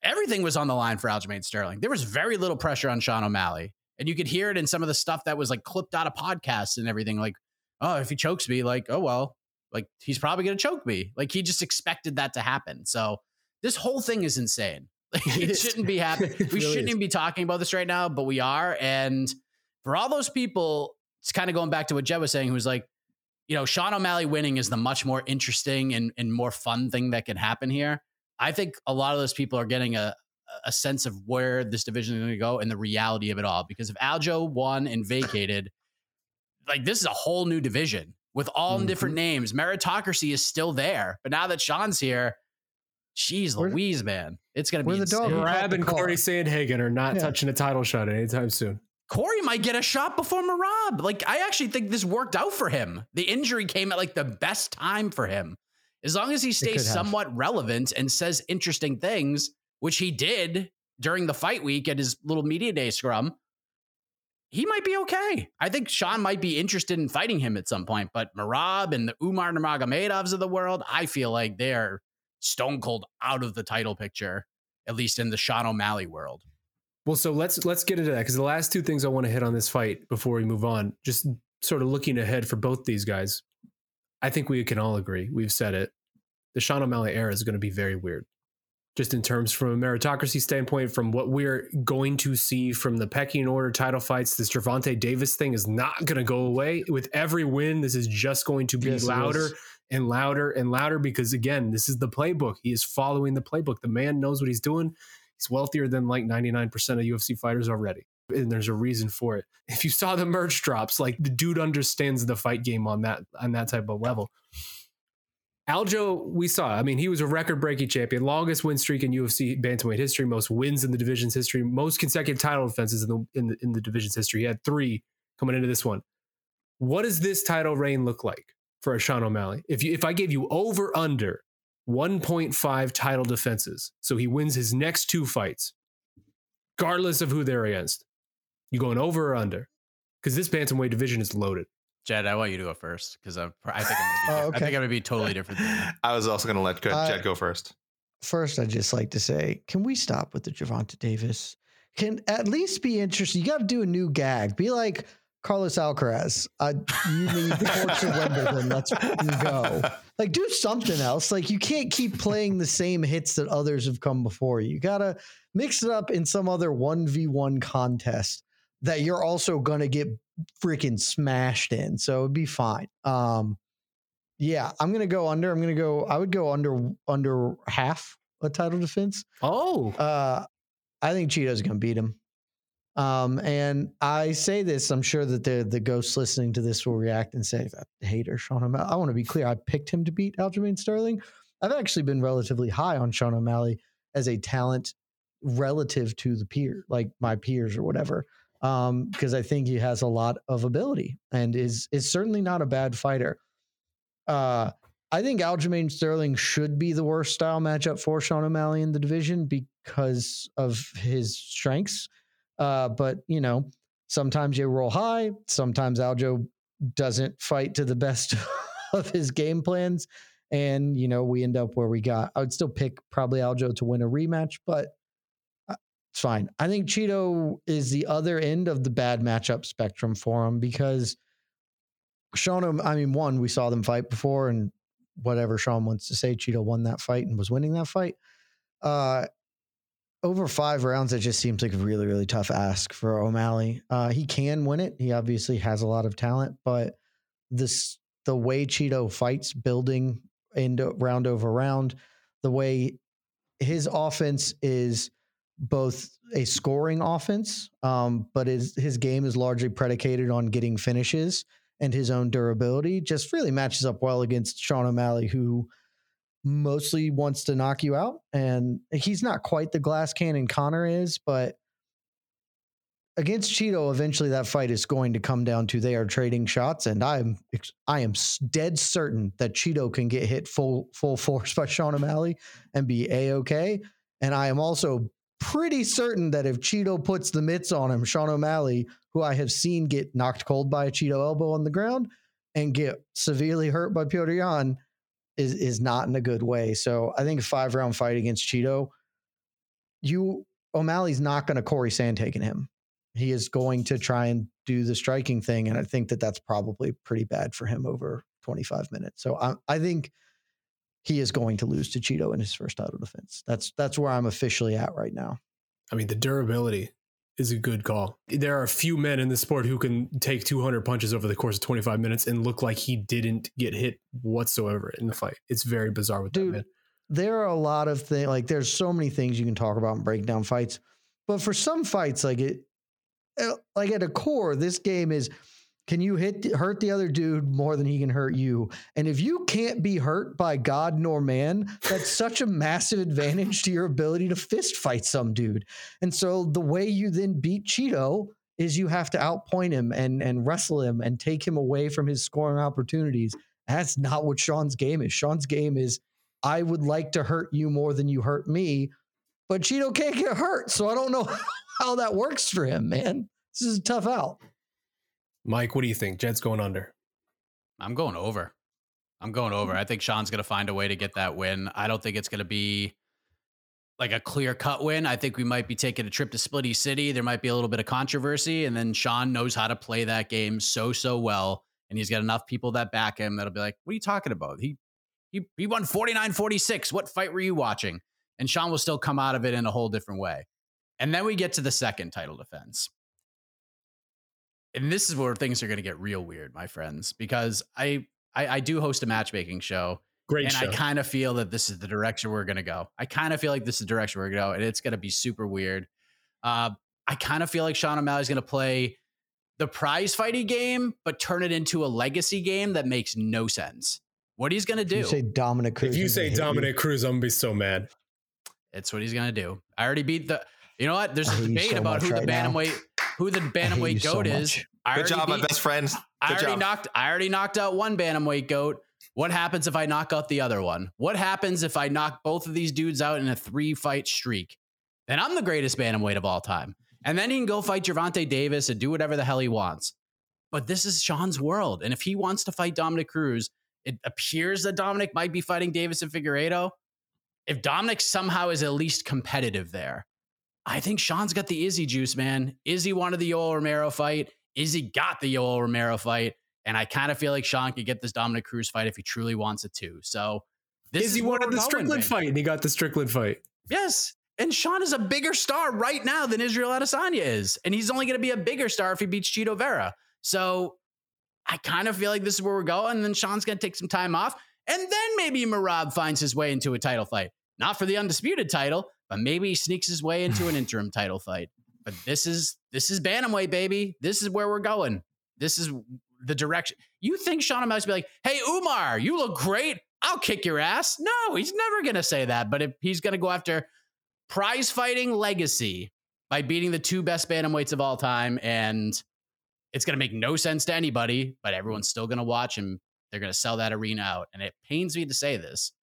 Everything was on the line for Aljamain Sterling. There was very little pressure on Sean O'Malley. And you could hear it in some of the stuff that was like clipped out of podcasts and everything. Like, oh, if he chokes me, like, oh, well, like he's probably going to choke me. Like he just expected that to happen. So this whole thing is insane. Like, it shouldn't be happening. We really shouldn't is. even be talking about this right now, but we are. And for all those people, it's kind of going back to what Jeb was saying, who's like, you know, Sean O'Malley winning is the much more interesting and, and more fun thing that can happen here. I think a lot of those people are getting a, a sense of where this division is going to go and the reality of it all. Because if Aljo won and vacated, like this is a whole new division with all mm-hmm. different names. Meritocracy is still there. But now that Sean's here, geez Louise, man. It's going to be the dog. Merab and Corey Sandhagen are not yeah. touching a title shot anytime soon. Corey might get a shot before Merab. Like, I actually think this worked out for him. The injury came at like the best time for him. As long as he stays somewhat relevant and says interesting things, which he did during the fight week at his little media day scrum, he might be okay. I think Sean might be interested in fighting him at some point, but Merab and the Umar Nurmagomedovs of the world, I feel like they're stone cold out of the title picture, at least in the Sean O'Malley world. Well, so let's let's get into that because the last two things I want to hit on this fight before we move on, just sort of looking ahead for both these guys. I think we can all agree. We've said it. The Sean O'Malley era is going to be very weird. Just in terms from a meritocracy standpoint, from what we're going to see from the pecking order title fights, this Gervonta Davis thing is not going to go away. With every win, this is just going to be yes, louder and louder and louder because, again, this is the playbook. He is following the playbook. The man knows what he's doing. He's wealthier than like ninety-nine percent of U F C fighters already. And there's a reason for it. If you saw the merch drops, like the dude understands the fight game on that on that type of level. Aljo, we saw, I mean, he was a record-breaking champion, longest win streak in U F C bantamweight history, most wins in the division's history, most consecutive title defenses in the, in the in the division's history. He had three coming into this one. What does this title reign look like for Sean O'Malley? If you if I gave you over under one point five title defenses, so he wins his next two fights, regardless of who they're against. You going over or under? Because this bantamweight division is loaded. Jed, I want you to go first because I think I'm going oh, okay. to be totally different. Than you. I was also going to let uh, Jed go first. First, I'd just like to say, can we stop with the Gervonta Davis? Can at least be interesting. You got to do a new gag. Be like, Carlos Alcaraz, uh, you need the courts of Wimbledon. Let's go. Like, do something else. Like, you can't keep playing the same hits that others have come before. You got to mix it up in some other one v one contest that you're also going to get freaking smashed in. So it'd be fine. Um, yeah, I'm going to go under. I'm going to go, I would go under, under half a title defense. Oh, uh, I think Chito's going to beat him. Um, and I say this, I'm sure that the the ghosts listening to this will react and say, that hater, Sean O'Malley. I want to be clear. I picked him to beat Aljamain Sterling. I've actually been relatively high on Sean O'Malley as a talent relative to the peer, like my peers or whatever. Um, because I think he has a lot of ability and is, is certainly not a bad fighter. Uh, I think Aljamain Sterling should be the worst style matchup for Sean O'Malley in the division because of his strengths. Uh, but, you know, sometimes you roll high. Sometimes Aljo doesn't fight to the best of his game plans. And, you know, we end up where we got. I would still pick probably Aljo to win a rematch, but it's fine. I think Chito is the other end of the bad matchup spectrum for him because Sean, I mean, one, we saw them fight before and whatever Sean wants to say, Chito won that fight and was winning that fight. Uh, Over five rounds, it just seems like a really, really tough ask for O'Malley. Uh, he can win it. He obviously has a lot of talent, but this the way Chito fights, building into round over round, the way his offense is both a scoring offense, um, but his, his game is largely predicated on getting finishes and his own durability, just really matches up well against Sean O'Malley, who mostly wants to knock you out, and he's not quite the glass cannon Connor is, but against Chito, eventually that fight is going to come down to they are trading shots, and I'm I am dead certain that Chito can get hit full full force by Sean O'Malley and be A-okay, and I am also pretty certain that if Chito puts the mitts on him, Sean O'Malley, who I have seen get knocked cold by a Chito elbow on the ground and get severely hurt by Petr Yan, Is, is not in a good way. So I think a five round fight against Chito, you O'Malley's not going to Corey Sandhagen him. He is going to try and do the striking thing. And I think that that's probably pretty bad for him over twenty-five minutes. So I, I think he is going to lose to Chito in his first title defense. That's, that's where I'm officially at right now. I mean, the durability is a good call. There are a few men in the sport who can take two hundred punches over the course of twenty-five minutes and look like he didn't get hit whatsoever in the fight. It's very bizarre with Dude, that man. There are a lot of things, like there's so many things you can talk about and break down fights, but for some fights, like it, like at a core, this game is, can you hit hurt the other dude more than he can hurt you? And if you can't be hurt by God nor man, that's such a massive advantage to your ability to fist fight some dude. And so the way you then beat Chito is you have to outpoint him and and wrestle him and take him away from his scoring opportunities. That's not what Sean's game is. Sean's game is, I would like to hurt you more than you hurt me, but Chito can't get hurt. So I don't know how that works for him, man. This is a tough out. Mike, what do you think? Jed's going under. I'm going over. I'm going over. I think Sean's going to find a way to get that win. I don't think it's going to be like a clear cut win. I think we might be taking a trip to Splitty City. There might be a little bit of controversy, and then Sean knows how to play that game so, so well. And he's got enough people that back him that'll be like, what are you talking about? He, he, he won forty-nine forty-six. What fight were you watching? And Sean will still come out of it in a whole different way. And then we get to the second title defense. And this is where things are going to get real weird, my friends, because I, I, I do host a matchmaking show. Great and show. I kind of feel that this is the direction we're going to go. I kind of feel like this is the direction we're going to go, and it's going to be super weird. Uh, I kind of feel like Sean O'Malley is going to play the prize fighting game, but turn it into a legacy game that makes no sense. What he's going to do. You say Dominick Cruz. If you say Dominick Cruz, I'm going to be so mad. It's what he's going to do. I already beat the, you know what? There's a debate so about who right the bantamweight. Who the bantamweight goat so is? I Good job, beat, my best friend. Good I already job. knocked. I already knocked out one bantamweight goat. What happens if I knock out the other one? What happens if I knock both of these dudes out in a three-fight streak? Then I'm the greatest bantamweight of all time. And then he can go fight Gervonta Davis and do whatever the hell he wants. But this is Sean's world, and if he wants to fight Dominick Cruz, it appears that Dominick might be fighting Davis and Figueiredo. If Dominick somehow is at least competitive there. I think Sean's got the Izzy juice, man. Izzy wanted the Yoel Romero fight. Izzy got the Yoel Romero fight, and I kind of feel like Sean could get this Dominick Cruz fight if he truly wants it to. So this Izzy is wanted the Strickland fight, and he got the Strickland fight. Yes. And Sean is a bigger star right now than Israel Adesanya is. And he's only going to be a bigger star if he beats Chito Vera. So I kind of feel like this is where we're going. And then Sean's going to take some time off. And then maybe Merab finds his way into a title fight. Not for the undisputed title, but maybe he sneaks his way into an interim title fight. But this is, this is bantamweight, baby. This is where we're going. This is the direction. You think Sean O'Malley should be like, hey, Umar, you look great. I'll kick your ass. No, he's never going to say that. But if he's going to go after prize fighting legacy by beating the two best bantamweights of all time. And it's going to make no sense to anybody, but everyone's still going to watch and they're going to sell that arena out. And it pains me to say this,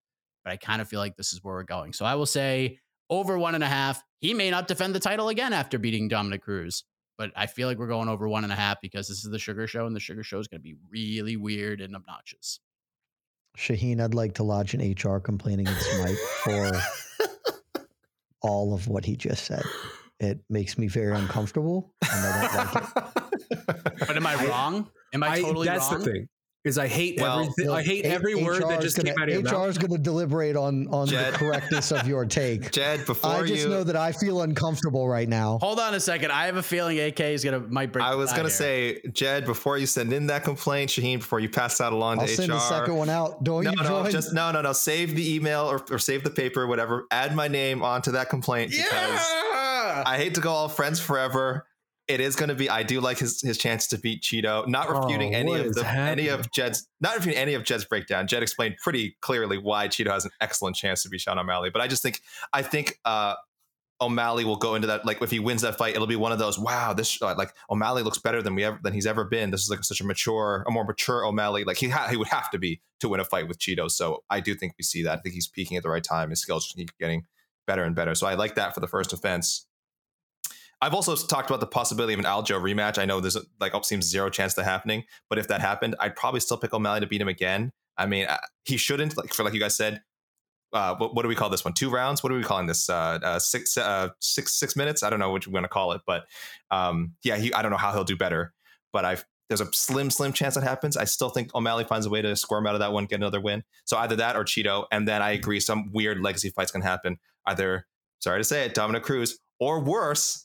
but I kind of feel like this is where we're going. So I will say over one and a half. He may not defend the title again after beating Dominick Cruz, but I feel like we're going over one and a half because this is the Sugar Show and the Sugar Show is going to be really weird and obnoxious. Shaheen, I'd like to lodge an H R complaint against Mike for all of what he just said. It makes me very uncomfortable and I don't like it. But am I, I wrong? Am I, I totally that's wrong? That's the thing. Is I hate well, everything. I hate H- every word H R that just gonna, came out of your mouth. H R is going to deliberate on on Jed. The correctness of your take. Jed, before you, I just you, know that I feel uncomfortable right now. Hold on a second. I have a feeling A K is going to might break. I was going to say, Jed, before you send in that complaint, Shaheen, before you pass that along I'll to H R, I'll send the second one out. Don't no, you no, join? Just no, no, no. Save the email or, or save the paper, whatever. Add my name onto that complaint. Yeah! Because I hate to go all friends forever. It is going to be. I do like his his chance to beat Chito. Not refuting oh, any of the happening? any of Jed's. Not refuting any of Jed's breakdown. Jed explained pretty clearly why Chito has an excellent chance to beat Sean O'Malley. But I just think I think uh, O'Malley will go into that. Like if he wins that fight, it'll be one of those. Wow, this like O'Malley looks better than we ever than he's ever been. This is like such a mature, a more mature O'Malley. Like he ha- he would have to be to win a fight with Chito. So I do think we see that. I think he's peaking at the right time. His skills keep getting better and better. So I like that for the first offense. I've also talked about the possibility of an Aljo rematch. I know there's like seems zero chance of happening, but if that happened, I'd probably still pick O'Malley to beat him again. I mean, I, he shouldn't like for like you guys said. Uh, what, what do we call this one? Two rounds? What are we calling this? Uh, uh, six, uh, six, six minutes? I don't know what you're going to call it, but um, yeah, he. I don't know how he'll do better, but I've there's a slim, slim chance that happens. I still think O'Malley finds a way to squirm out of that one, get another win. So either that or Chito, and then I agree, some weird legacy fights can happen. Either sorry to say it, Dominick Cruz, or worse.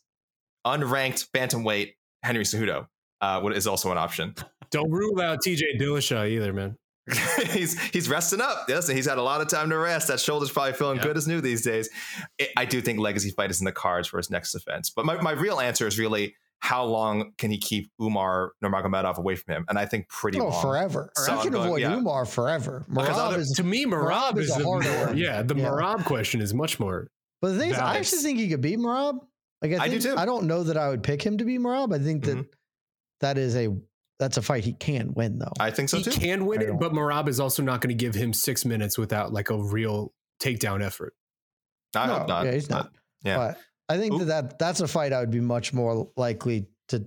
Unranked bantamweight Henry Cejudo uh, is also an option. Don't rule out T J Dillashaw either, man. he's he's resting up. Yes, he's had a lot of time to rest. That shoulder's probably feeling yep. good as new these days. It, I do think legacy fight is in the cards for his next defense. But my, my real answer is really how long can he keep Umar Nurmagomedov away from him? And I think pretty oh, long. Forever. So you can going, avoid yeah. Umar forever. Merab is, to me, Merab, Merab is, is the harder one. Yeah, the yeah. Merab question is much more. But the thing valid. Is, I actually think he could beat Merab. Like I, think, I do too. I don't know that I would pick him to be Merab. I think that mm-hmm. that is a that's a fight he can win, though. I think so he too. He can win it, but Merab is also not going to give him six minutes without like a real takedown effort. I no, hope not. Yeah, he's not. not yeah, but I think that, that that's a fight I would be much more likely to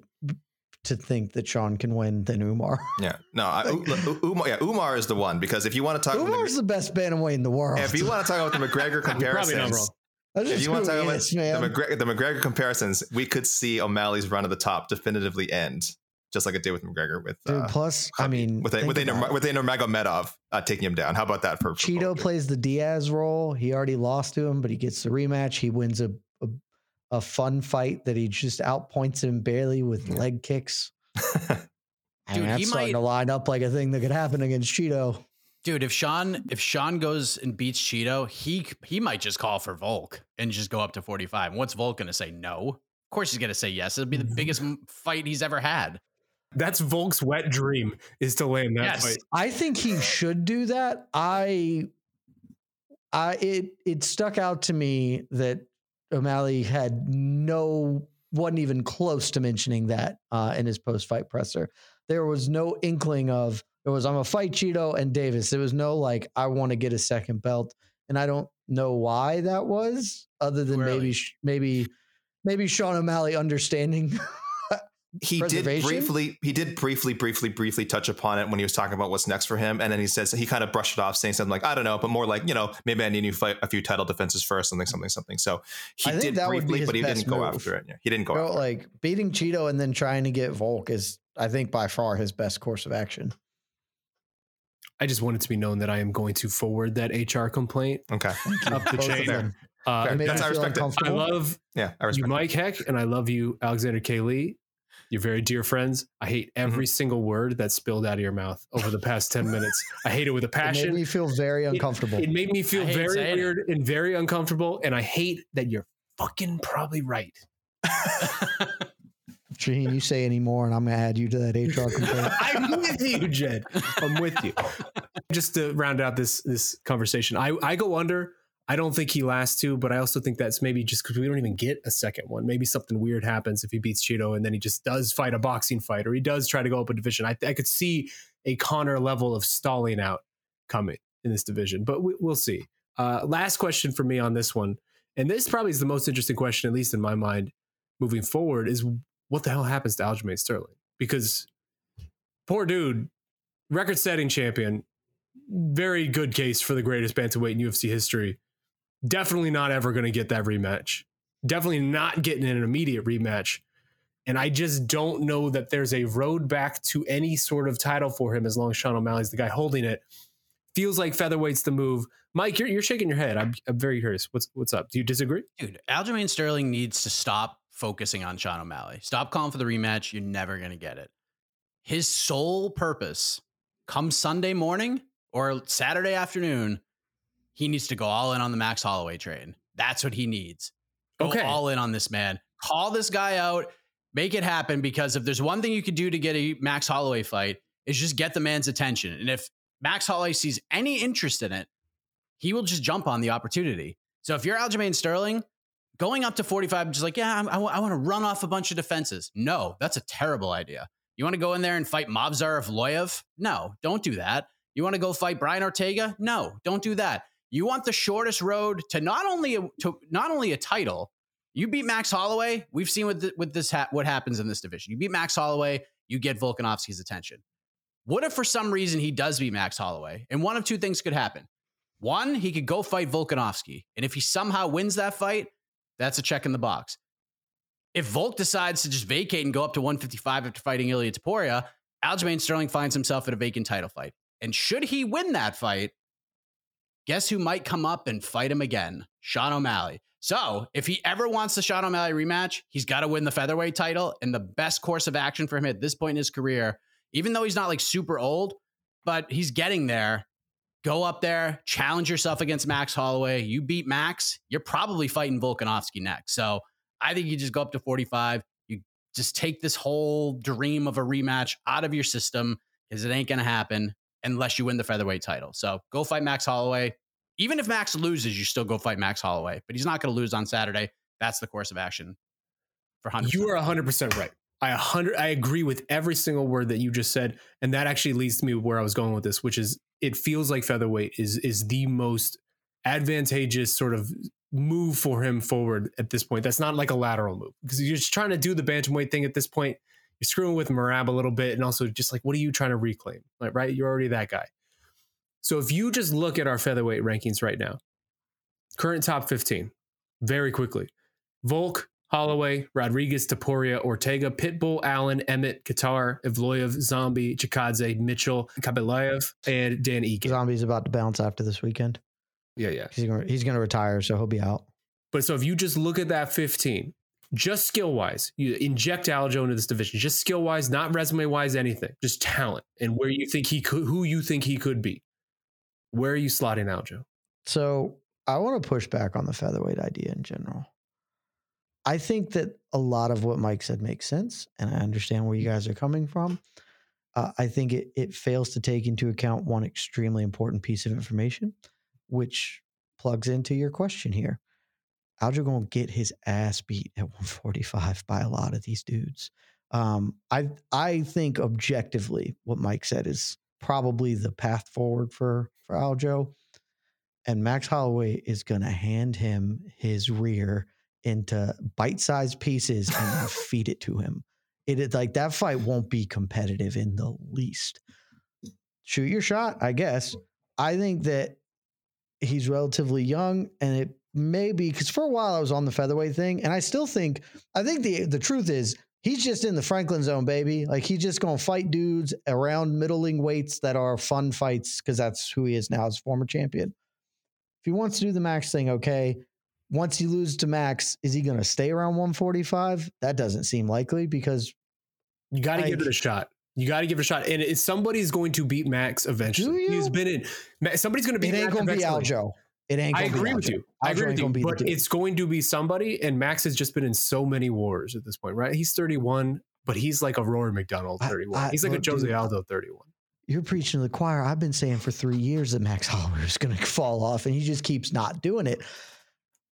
to think that Sean can win than Umar. Yeah, no, I, like, Umar. Yeah, Umar is the one because if you want to talk, Umar is the, the best bantamweight in the world. If you want to talk about the McGregor comparisons. If you want to talk about is, the, McGregor, the McGregor comparisons, we could see O'Malley's run to the top definitively end, just like it did with McGregor. With Dude, uh, plus, I mean, with a, with, a, Nurma, with a Nurmagomedov uh, taking him down. How about that for Chito? For plays the Diaz role. He already lost to him, but he gets the rematch. He wins a a, a fun fight that he just outpoints him barely with yeah. leg kicks. I Dude, mean, that's starting might... to line up like a thing that could happen against Chito. Dude, if Sean if Sean goes and beats Chito, he he might just call for Volk and just go up to forty-five. What's Volk going to say? No. Of course he's going to say yes. It'll be the biggest fight he's ever had. That's Volk's wet dream is to land that yes. fight. I think he should do that. I, I it it stuck out to me that O'Malley had no wasn't even close to mentioning that uh, in his post-fight presser. There was no inkling of. It was, I'm going to fight Chito and Davis. There was no, like, I want to get a second belt. And I don't know why that was, other than really? maybe, maybe, maybe Sean O'Malley understanding He did briefly, he did briefly, briefly, briefly touch upon it when he was talking about what's next for him. And then he says, he kind of brushed it off saying something like, I don't know, but more like, you know, maybe I need to fight a few title defenses first, something, something, something. So he did briefly, but he didn't go after it. Yeah, he didn't go after it. Like beating Chito and then trying to get Volk is, I think, by far his best course of action. I just want it to be known that I am going to forward that H R complaint. Okay. Up the chain. Uh, That's I respect it. I love yeah, I respect you, Mike Heck, and I love you, Alexander K. Lee. You're very dear friends. I hate every mm-hmm. single word that spilled out of your mouth over the past ten minutes. I hate it with a passion. It made me feel very uncomfortable. It, it made me feel very weird it. and very uncomfortable, and I hate that you're fucking probably right. Gene, you say any more, and I'm going to add you to that H R complaint. I'm with you, Jed. I'm with you. Just to round out this this conversation, I, I go under. I don't think he lasts two, but I also think that's maybe just because we don't even get a second one. Maybe something weird happens if he beats Chito and then he just does fight a boxing fight, or he does try to go up a division. I, I could see a Conor level of stalling out coming in this division, but we, we'll see. Uh, last question for me on this one, and this probably is the most interesting question, at least in my mind, moving forward, is what the hell happens to Aljamain Sterling? Because poor dude, record-setting champion, very good case for the greatest bantamweight in U F C history. Definitely not ever going to get that rematch. Definitely not getting an immediate rematch. And I just don't know that there's a road back to any sort of title for him as long as Sean O'Malley's the guy holding it. Feels like featherweight's the move. Mike, you're, you're shaking your head. I'm, I'm very curious. What's what's up? Do you disagree? Dude, Aljamain Sterling needs to stop focusing on Sean O'Malley. Stop calling for the rematch. You're never going to get it. His sole purpose, come Sunday morning or Saturday afternoon, he needs to go all in on the Max Holloway train. That's what he needs. Go okay. all in on this man. Call this guy out. Make it happen, because if there's one thing you could do to get a Max Holloway fight, is just get the man's attention. And if Max Holloway sees any interest in it, he will just jump on the opportunity. So if you're Aljamain Sterling, going up to forty-five, just like, yeah, I, w- I want to run off a bunch of defenses. No, that's a terrible idea. You want to go in there and fight Mavzar of Loyev? No, don't do that. You want to go fight Brian Ortega? No, don't do that. You want the shortest road to not only a, to not only a title. You beat Max Holloway. We've seen with the, with this ha- what happens in this division. You beat Max Holloway, you get Volkanovski's attention. What if for some reason he does beat Max Holloway? And one of two things could happen. One, he could go fight Volkanovski, and if he somehow wins that fight, that's a check in the box. If Volk decides to just vacate and go up to one fifty-five after fighting Ilia Topuria, Aljamain Sterling finds himself in a vacant title fight. And should he win that fight, guess who might come up and fight him again? Sean O'Malley. So if he ever wants the Sean O'Malley rematch, he's got to win the featherweight title. And the best course of action for him at this point in his career, even though he's not like super old, but he's getting there. Go up there, challenge yourself against Max Holloway. You beat Max, you're probably fighting Volkanovski next. So I think you just go up to forty-five. You just take this whole dream of a rematch out of your system, because it ain't going to happen unless you win the featherweight title. So go fight Max Holloway. Even if Max loses, you still go fight Max Holloway, but he's not going to lose on Saturday. That's the course of action for one hundred percent. You are one hundred percent right. I one hundred I agree with every single word that you just said, and that actually leads to me where I was going with this, which is it feels like featherweight is is the most advantageous sort of move for him forward at this point. That's not like a lateral move, because you're just trying to do the bantamweight thing at this point. You're screwing with Merab a little bit, and also just like, what are you trying to reclaim? Like, right? You're already that guy. So if you just look at our featherweight rankings right now, current top fifteen, very quickly. Volk, Holloway, Rodriguez, Topuria, Ortega, Pitbull, Allen, Emmett, Qatar, Evloyev, Zombie, Chikadze, Mitchell, Kabilayev, and Dan Ige. Zombie's about to bounce after this weekend. Yeah, yeah. He's going he's to retire, so he'll be out. But so if you just look at that fifteen, just skill-wise, you inject Aljo into this division, just skill-wise, not resume-wise, anything, just talent and where you think he could, who you think he could be. Where are you slotting Aljo? So I want to push back on the featherweight idea in general. I think that a lot of what Mike said makes sense, and I understand where you guys are coming from. Uh, I think it, it fails to take into account one extremely important piece of information, which plugs into your question here. Aljo going to get his ass beat at one forty-five by a lot of these dudes. Um, I I think objectively what Mike said is probably the path forward for, for Aljo, and Max Holloway is going to hand him his rear into bite-sized pieces and feed it to him. It is like that fight won't be competitive in the least. Shoot your shot, I guess. I think that he's relatively young, and it may be because for a while I was on the featherweight thing, and I still think I think the the truth is he's just in the Franklin zone, baby. Like he's just gonna fight dudes around middling weights that are fun fights because that's who he is now as former champion. If he wants to do the Max thing, okay. Once he loses to Max, is he going to stay around one forty-five? That doesn't seem likely because you got to like, give it a shot. You got to give it a shot, and it, somebody's going to beat Max eventually. He's been in. Somebody's going to beat. It ain't going to be Aljo. It ain't. I agree with you. I agree with you. But it's going to be somebody, and Max has just been in so many wars at this point, right? He's thirty-one, but he's like a Rory McDonald thirty-one. I, I, he's like well, a Jose Aldo thirty-one. You're preaching to the choir. I've been saying for three years that Max Holloway is going to fall off, and he just keeps not doing it.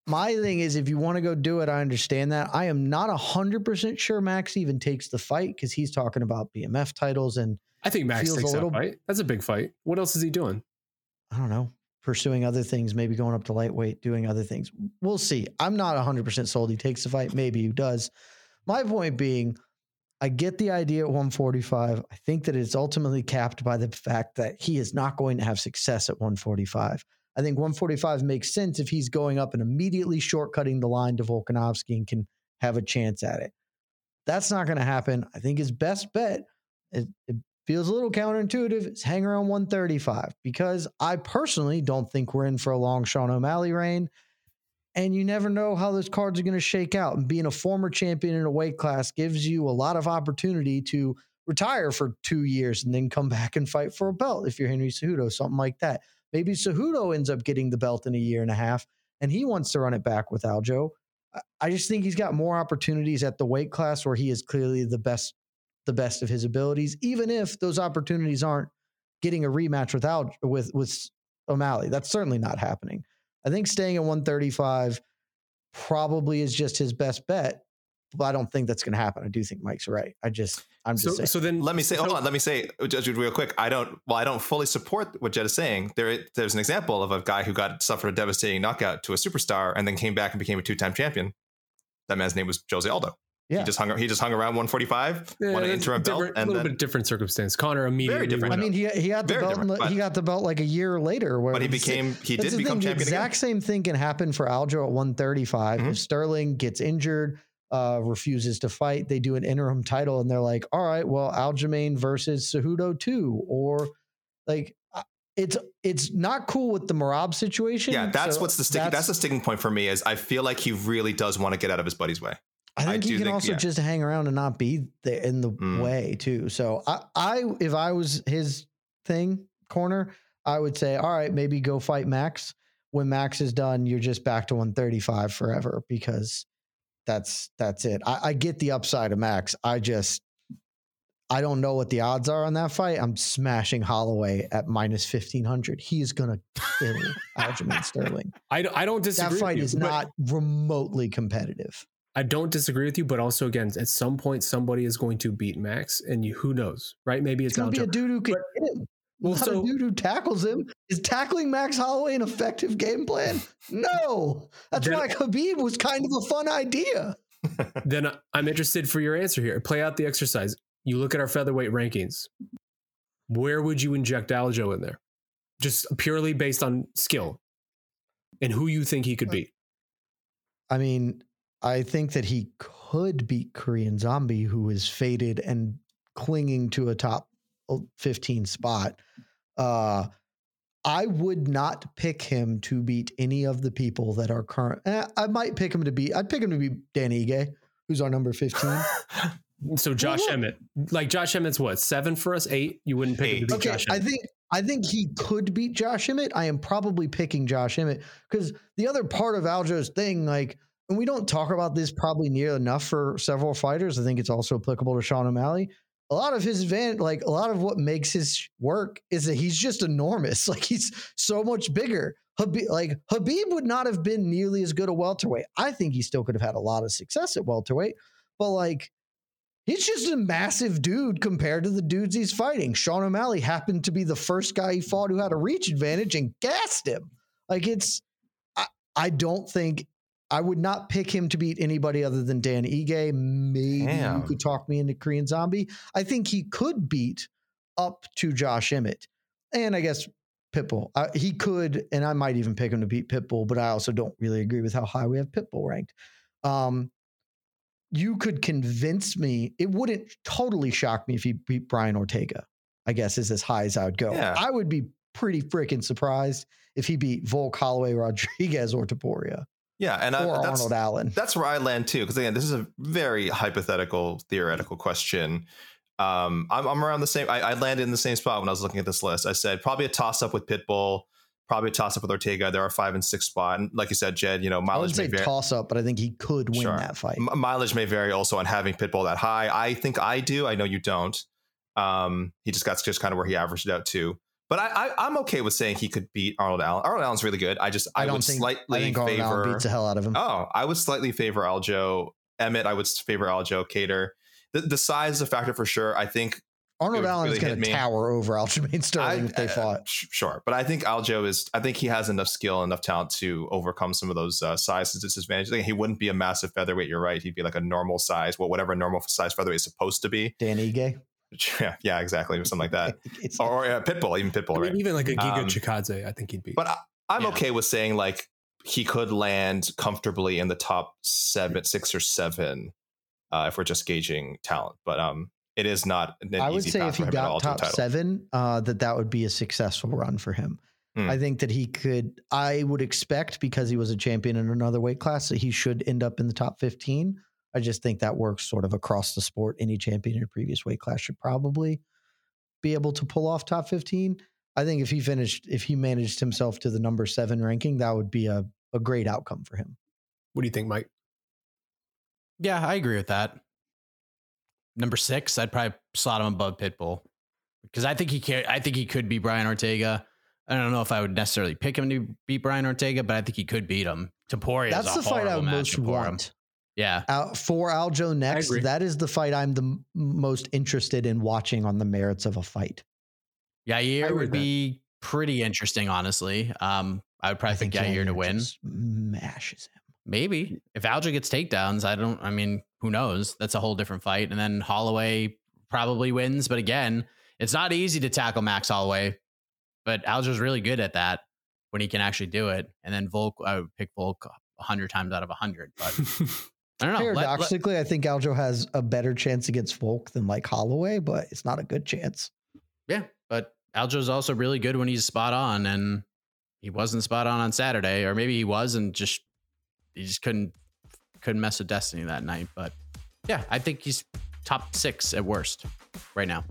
My thing is, if you want to go do it, I understand that. I am not one hundred percent sure Max even takes the fight because he's talking about B M F titles. And I think Max takes that fight. That's a big fight. What else is he doing? I don't know. Pursuing other things, maybe going up to lightweight, doing other things. We'll see. I'm not one hundred percent sold he takes the fight. Maybe he does. My point being, I get the idea at one forty-five. I think that it's ultimately capped by the fact that he is not going to have success at one forty-five. I think one forty-five makes sense if he's going up and immediately shortcutting the line to Volkanovski and can have a chance at it. That's not going to happen. I think his best bet, it, it feels a little counterintuitive, is hang around one thirty-five because I personally don't think we're in for a long Sean O'Malley reign, and you never know how those cards are going to shake out. And being a former champion in a weight class gives you a lot of opportunity to retire for two years and then come back and fight for a belt if you're Henry Cejudo, something like that. Maybe Cejudo ends up getting the belt in a year and a half, and he wants to run it back with Aljo. I just think he's got more opportunities at the weight class where he is clearly the best, the best of his abilities, even if those opportunities aren't getting a rematch with Al, with, with O'Malley. That's certainly not happening. I think staying at one thirty-five probably is just his best bet, but I don't think that's going to happen. I do think Mike's right. I just, I'm just so, saying. So then let me say, hold on, let me say, Judge, real quick. I don't, well, I don't fully support what Jed is saying. There, there's an example of a guy who got suffered a devastating knockout to a superstar and then came back and became a two-time champion. That man's name was Jose Aldo. Yeah. He just hung, he just hung around one forty-five, yeah, won an interim belt. And a little then, bit different circumstance. Connor immediately. Very different. I mean, he, he got the belt, in the, he got the belt like a year later. Where but he became, he did become champion again. The exact same thing can happen for Aljo at one thirty-five. Mm-hmm. If Sterling gets injured, Uh, refuses to fight, they do an interim title and they're like, all right, well, Aljamain versus Cejudo two, or like it's it's not cool with the Merab situation. Yeah, that's so what's the sticking that's, that's the sticking point for me is I feel like he really does want to get out of his buddy's way. I think I he can think, also yeah. just hang around and not be there in the mm. way too. So I, I if I was his thing corner, I would say, all right, maybe go fight Max. When Max is done, you're just back to one thirty-five forever because That's that's it. I, I get the upside of Max. I just, I don't know what the odds are on that fight. I'm smashing Holloway at minus fifteen hundred. He is going to kill Aljamain Sterling. I, I don't disagree with you. That fight is not remotely competitive. I don't disagree with you, but also, again, at some point, somebody is going to beat Max, and you, who knows, right? Maybe it's, it's going to be a dude who can hit him. Well, so, a dude who tackles him. Is tackling Max Holloway an effective game plan? No. That's then, why Khabib was kind of a fun idea. Then I'm interested for your answer here. Play out the exercise. You look at our featherweight rankings. Where would you inject Aljo in there? Just purely based on skill and who you think he could beat. I mean, I think that he could beat Korean Zombie, who is faded and clinging to a top fifteen spot. Uh, I would not pick him to beat any of the people that are current. Eh, I might pick him to beat. I'd pick him to beat Dan Ige, who's our number fifteen. So Josh well, Emmett, like Josh Emmett's what, seven for us, eight. You wouldn't pick eight. him to beat okay, Josh Emmett. I think I think he could beat Josh Emmett. I am probably picking Josh Emmett because the other part of Aljo's thing, like, and we don't talk about this probably near enough for several fighters. I think it's also applicable to Sean O'Malley. A lot of his advantage, like a lot of what makes his work is that he's just enormous. Like he's so much bigger. Habib, like Habib would not have been nearly as good a welterweight. I think he still could have had a lot of success at welterweight, but like he's just a massive dude compared to the dudes he's fighting. Sean O'Malley happened to be the first guy he fought who had a reach advantage and gassed him. Like it's, I, I don't think I would not pick him to beat anybody other than Dan Ige. Maybe Damn. you could talk me into Korean Zombie. I think he could beat up to Josh Emmett. And I guess Pitbull. Uh, he could, and I might even pick him to beat Pitbull, but I also don't really agree with how high we have Pitbull ranked. Um, you could convince me. It wouldn't totally shock me if he beat Brian Ortega, I guess, is as high as I would go. Yeah. I would be pretty freaking surprised if he beat Volk, Holloway, Rodriguez, or Topuria. Yeah, and I, that's, Arnold Allen. That's where I land too, because again, this is a very hypothetical, theoretical question. Um, I'm, I'm around the same. I, I landed in the same spot when I was looking at this list. I said probably a toss up with Pitbull, probably a toss up with Ortega. There are five and six spot, and like you said, Jed, you know, mileage may vary. Toss up, but I think he could win sure. that fight. M- mileage may vary also on having Pitbull that high. I think I do. I know you don't. Um, he just got just kind of where he averaged it out to. But I, I, I'm okay with saying he could beat Arnold Allen. Arnold Allen's really good. I just I, I don't would think, slightly I think Arnold favor Allen beats the hell out of him. Oh, I would slightly favor Aljo Emmett. I would favor Aljo Cater. The, the size is a factor for sure. I think Arnold Allen's really going to tower over Aljamain Sterling I, if they fought. Uh, sure, but I think Aljo is. I think he has enough skill, enough talent to overcome some of those uh, size disadvantages. I think he wouldn't be a massive featherweight. You're right. He'd be like a normal size, well, whatever normal size featherweight is supposed to be. Dan Ige. Yeah, yeah, exactly, or something like that, or, or uh, Pitbull, even Pitbull, I mean, right? Even like a Giga um, Chikadze, I think he'd be. But I, I'm yeah. okay with saying like he could land comfortably in the top seven, six or seven, uh, if we're just gauging talent. But um, it is not an I would easy say if he got top to seven, uh, that that would be a successful run for him. Mm. I think that he could. I would expect because he was a champion in another weight class that he should end up in the top fifteen. I just think that works sort of across the sport. Any champion in a previous weight class should probably be able to pull off top fifteen. I think if he finished, if he managed himself to the number seven ranking, that would be a, a great outcome for him. What do you think, Mike? Yeah, I agree with that. Number six, I'd probably slot him above Pitbull because I think he can, I think he could be Brian Ortega. I don't know if I would necessarily pick him to beat Brian Ortega, but I think he could beat him. Topuria, that's the fight I would most want. Yeah. Uh, for Aljo next, that is the fight I'm the m- most interested in watching on the merits of a fight. Yair would be pretty interesting, honestly. Um, I would probably I think, think Yair to win. Smashes him. Maybe. If Aljo gets takedowns, I don't, I mean, who knows? That's a whole different fight. And then Holloway probably wins. But again, it's not easy to tackle Max Holloway, but Aljo's really good at that when he can actually do it. And then Volk, I would pick Volk one hundred times out of one hundred. But. I don't know. Paradoxically, let, let, I think Aljo has a better chance against Volk than like Holloway, but it's not a good chance. Yeah, but Aljo's also really good when he's spot on, and he wasn't spot on on Saturday, or maybe he was and just he just couldn't couldn't mess with destiny that night. But yeah, I think he's top six at worst right now.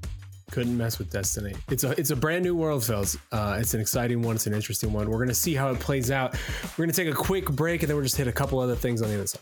Couldn't mess with destiny. It's a it's a brand new world, fellas. Uh, it's an exciting one. It's an interesting one. We're gonna see how it plays out. We're gonna take a quick break, and then we'll just hit a couple other things on the other side.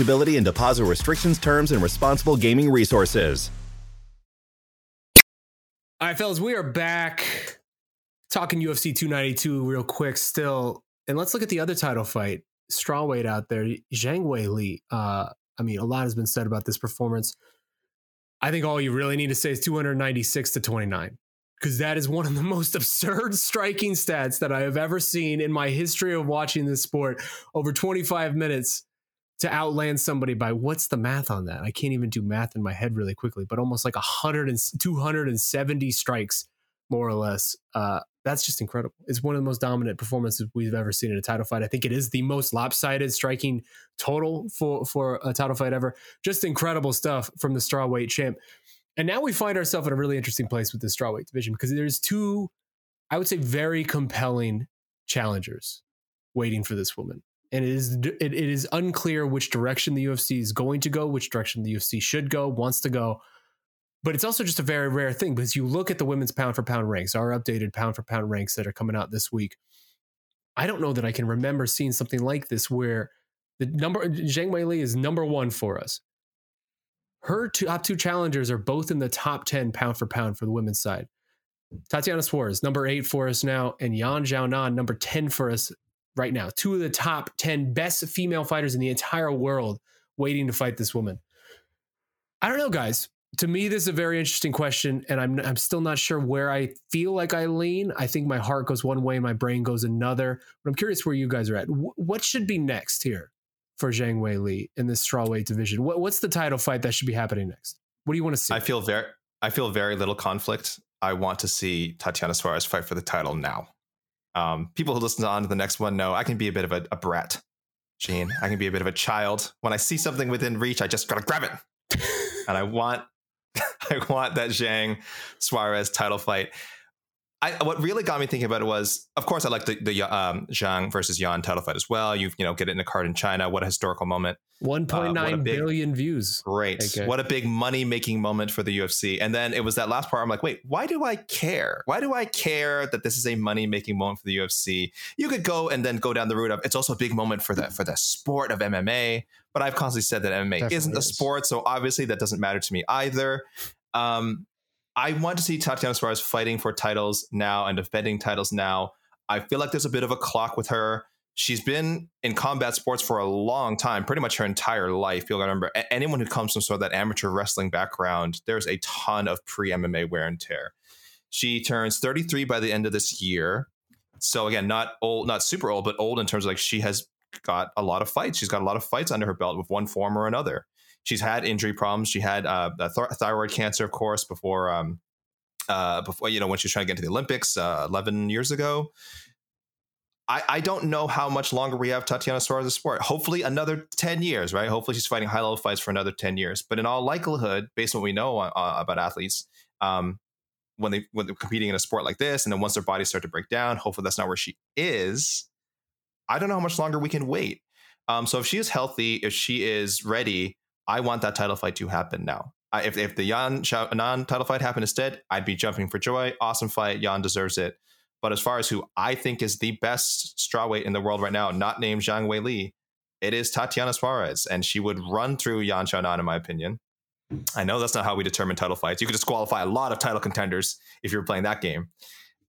Eligibility and deposit restrictions, terms, and responsible gaming resources. All right, fellas, we are back talking U F C two ninety-two real quick still. And let's look at the other title fight, strawweight out there, Zhang Weili. Uh, I mean, a lot has been said about this performance. I think all you really need to say is two ninety-six to twenty-nine, because that is one of the most absurd striking stats that I have ever seen in my history of watching this sport. Over twenty-five minutes to outland somebody by, what's the math on that? I can't even do math in my head really quickly, but almost like one hundred and two hundred seventy strikes, more or less. Uh, that's just incredible. It's one of the most dominant performances we've ever seen in a title fight. I think it is the most lopsided striking total for, for a title fight ever. Just incredible stuff from the strawweight champ. And now we find ourselves in a really interesting place with the strawweight division, because there's two, I would say, very compelling challengers waiting for this woman. And it is it, it is unclear which direction the U F C is going to go, which direction the U F C should go, wants to go. But it's also just a very rare thing, because you look at the women's pound for pound ranks, our updated pound for pound ranks that are coming out this week. I don't know that I can remember seeing something like this, where the number Zhang Weili is number one for us. Her two, top two challengers are both in the top ten pound for pound for the women's side. Tatiana Suarez, number eight for us now, and Yan Xiaonan, number ten for us right now. Two of the top ten best female fighters in the entire world waiting to fight this woman. I don't know, guys. To me, this is a very interesting question, and I'm I'm still not sure where I feel like I lean. I think my heart goes one way, my brain goes another. But I'm curious where you guys are at. W- what should be next here for Zhang Weili in this strawweight division? What, what's the title fight that should be happening next? What do you want to see? I feel very I feel very little conflict. I want to see Tatiana Suarez fight for the title now. Um, people who listen on to the next one know I can be a bit of a, a brat, Gene. I can be a bit of a child. When I see something within reach, I just gotta grab it. And I want, I want that Zhang Suarez title fight. I, what really got me thinking about it was, of course, I like the, the um, Zhang versus Yan title fight as well. You you know, get it in a card in China. What a historical moment. one point nine uh, big, billion views. Great. Okay. What a big money-making moment for the U F C. And then it was that last part. I'm like, wait, why do I care? Why do I care that this is a money-making moment for the U F C? You could go and then go down the route of, it's also a big moment for the, for the sport of M M A. But I've constantly said that M M A Definitely isn't is. a sport. So obviously that doesn't matter to me either. Um, I want to see Tatiana Suarez fighting for titles now and defending titles now. I feel like there's a bit of a clock with her. She's been in combat sports for a long time, pretty much her entire life. You'll remember, anyone who comes from sort of that amateur wrestling background, there's a ton of pre-M M A wear and tear. She turns thirty-three by the end of this year. So again, not old, not super old, but old in terms of like she has got a lot of fights. She's got a lot of fights under her belt with one form or another. She's had injury problems. She had uh, th- thyroid cancer, of course, before, um, uh, before you know, when she was trying to get into the Olympics uh, eleven years ago. I, I don't know how much longer we have Tatiana Suarez as a sport. Hopefully another ten years, right? Hopefully she's fighting high-level fights for another ten years. But in all likelihood, based on what we know uh, about athletes, um, when, they, when they're competing in a sport like this, and then once their bodies start to break down, hopefully that's not where she is. I don't know how much longer we can wait. Um, so if she is healthy, if she is ready, I want that title fight to happen now. I, if, if the Yan Xiaonan title fight happened instead, I'd be jumping for joy. Awesome fight. Yan deserves it. But as far as who I think is the best strawweight in the world right now, not named Zhang Weili, it is Tatiana Suarez. And she would run through Yan Xiaonan, in my opinion. I know that's not how we determine title fights. You could disqualify a lot of title contenders if you're playing that game.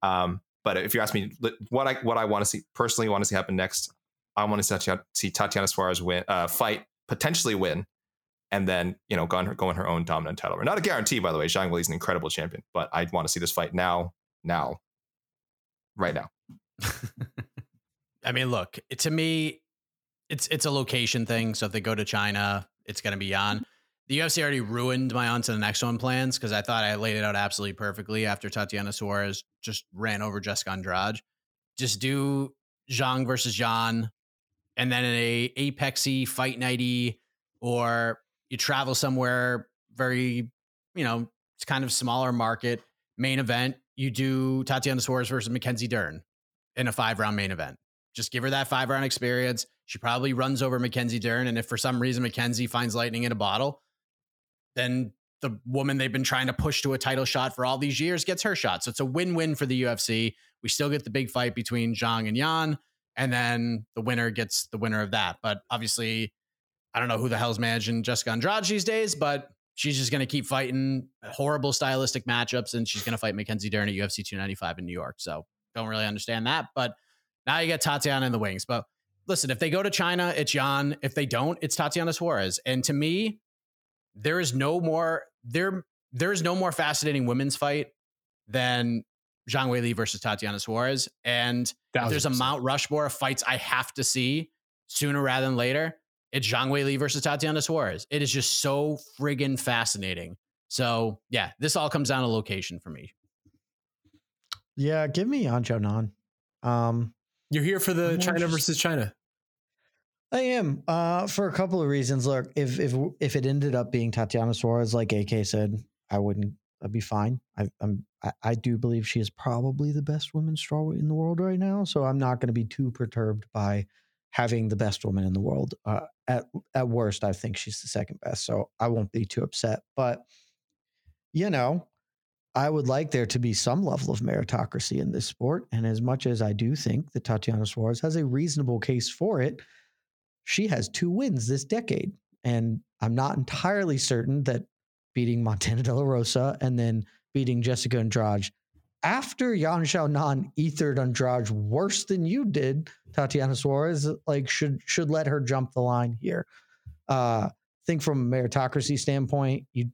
Um, but if you ask me what I what I want to see, personally want to see happen next, I want to see Tatiana Suarez win, uh, fight, potentially win. And then, you know, go on her, go on her own dominant title. Not a guarantee, by the way. Zhang Weili is an incredible champion, but I'd want to see this fight now, now, right now. I mean, look, it, to me, it's it's a location thing. So if they go to China, it's going to be Yan. The U F C already ruined my on to the next one plans, because I thought I laid it out absolutely perfectly after Tatiana Suarez just ran over Jessica Andrade. Just do Zhang versus Yan, and then in a Apexy fight nighty, or you travel somewhere very, you know, it's kind of smaller market, main event. You do Tatiana Suarez versus Mackenzie Dern in a five round main event. Just give her that five round experience. She probably runs over Mackenzie Dern. And if for some reason Mackenzie finds lightning in a bottle, then the woman they've been trying to push to a title shot for all these years gets her shot. So it's a win-win for the U F C. We still get the big fight between Zhang and Yan, and then the winner gets the winner of that. But obviously, I don't know who the hell's managing Jessica Andrade these days, but she's just going to keep fighting horrible stylistic matchups, and she's going to fight Mackenzie Dern at U F C two ninety-five in New York. So don't really understand that, but now you got Tatiana in the wings. But listen, if they go to China, it's Yan. If they don't, it's Tatiana Suarez. And to me, there is no more there. There is no more fascinating women's fight than Zhang Weili versus Tatiana Suarez. And if there's a Mount Rushmore of fights I have to see sooner rather than later, It's Zhang Weili versus Tatiana Suarez. It is just so friggin' fascinating. So yeah, this all comes down to location for me. Yeah, give me Yan Xiaonan. Um, You're here for the I'm China just, versus China. I am, uh, for a couple of reasons. Look, if if if it ended up being Tatiana Suarez, like A K said, I wouldn't. I'd be fine. I, I'm. I, I do believe she is probably the best women's strawweight in the world right now. So I'm not going to be too perturbed by having the best woman in the world. Uh, at at worst, I think she's the second best. So I won't be too upset. But you know, I would like there to be some level of meritocracy in this sport. And as much as I do think that Tatiana Suarez has a reasonable case for it, she has two wins this decade. And I'm not entirely certain that beating Montana De La Rosa and then beating Jessica Andrade after Yan Xiaonan ethered Andrade worse than you did, Tatiana Suarez, like should, should let her jump the line here. Uh, I think from a meritocracy standpoint, you,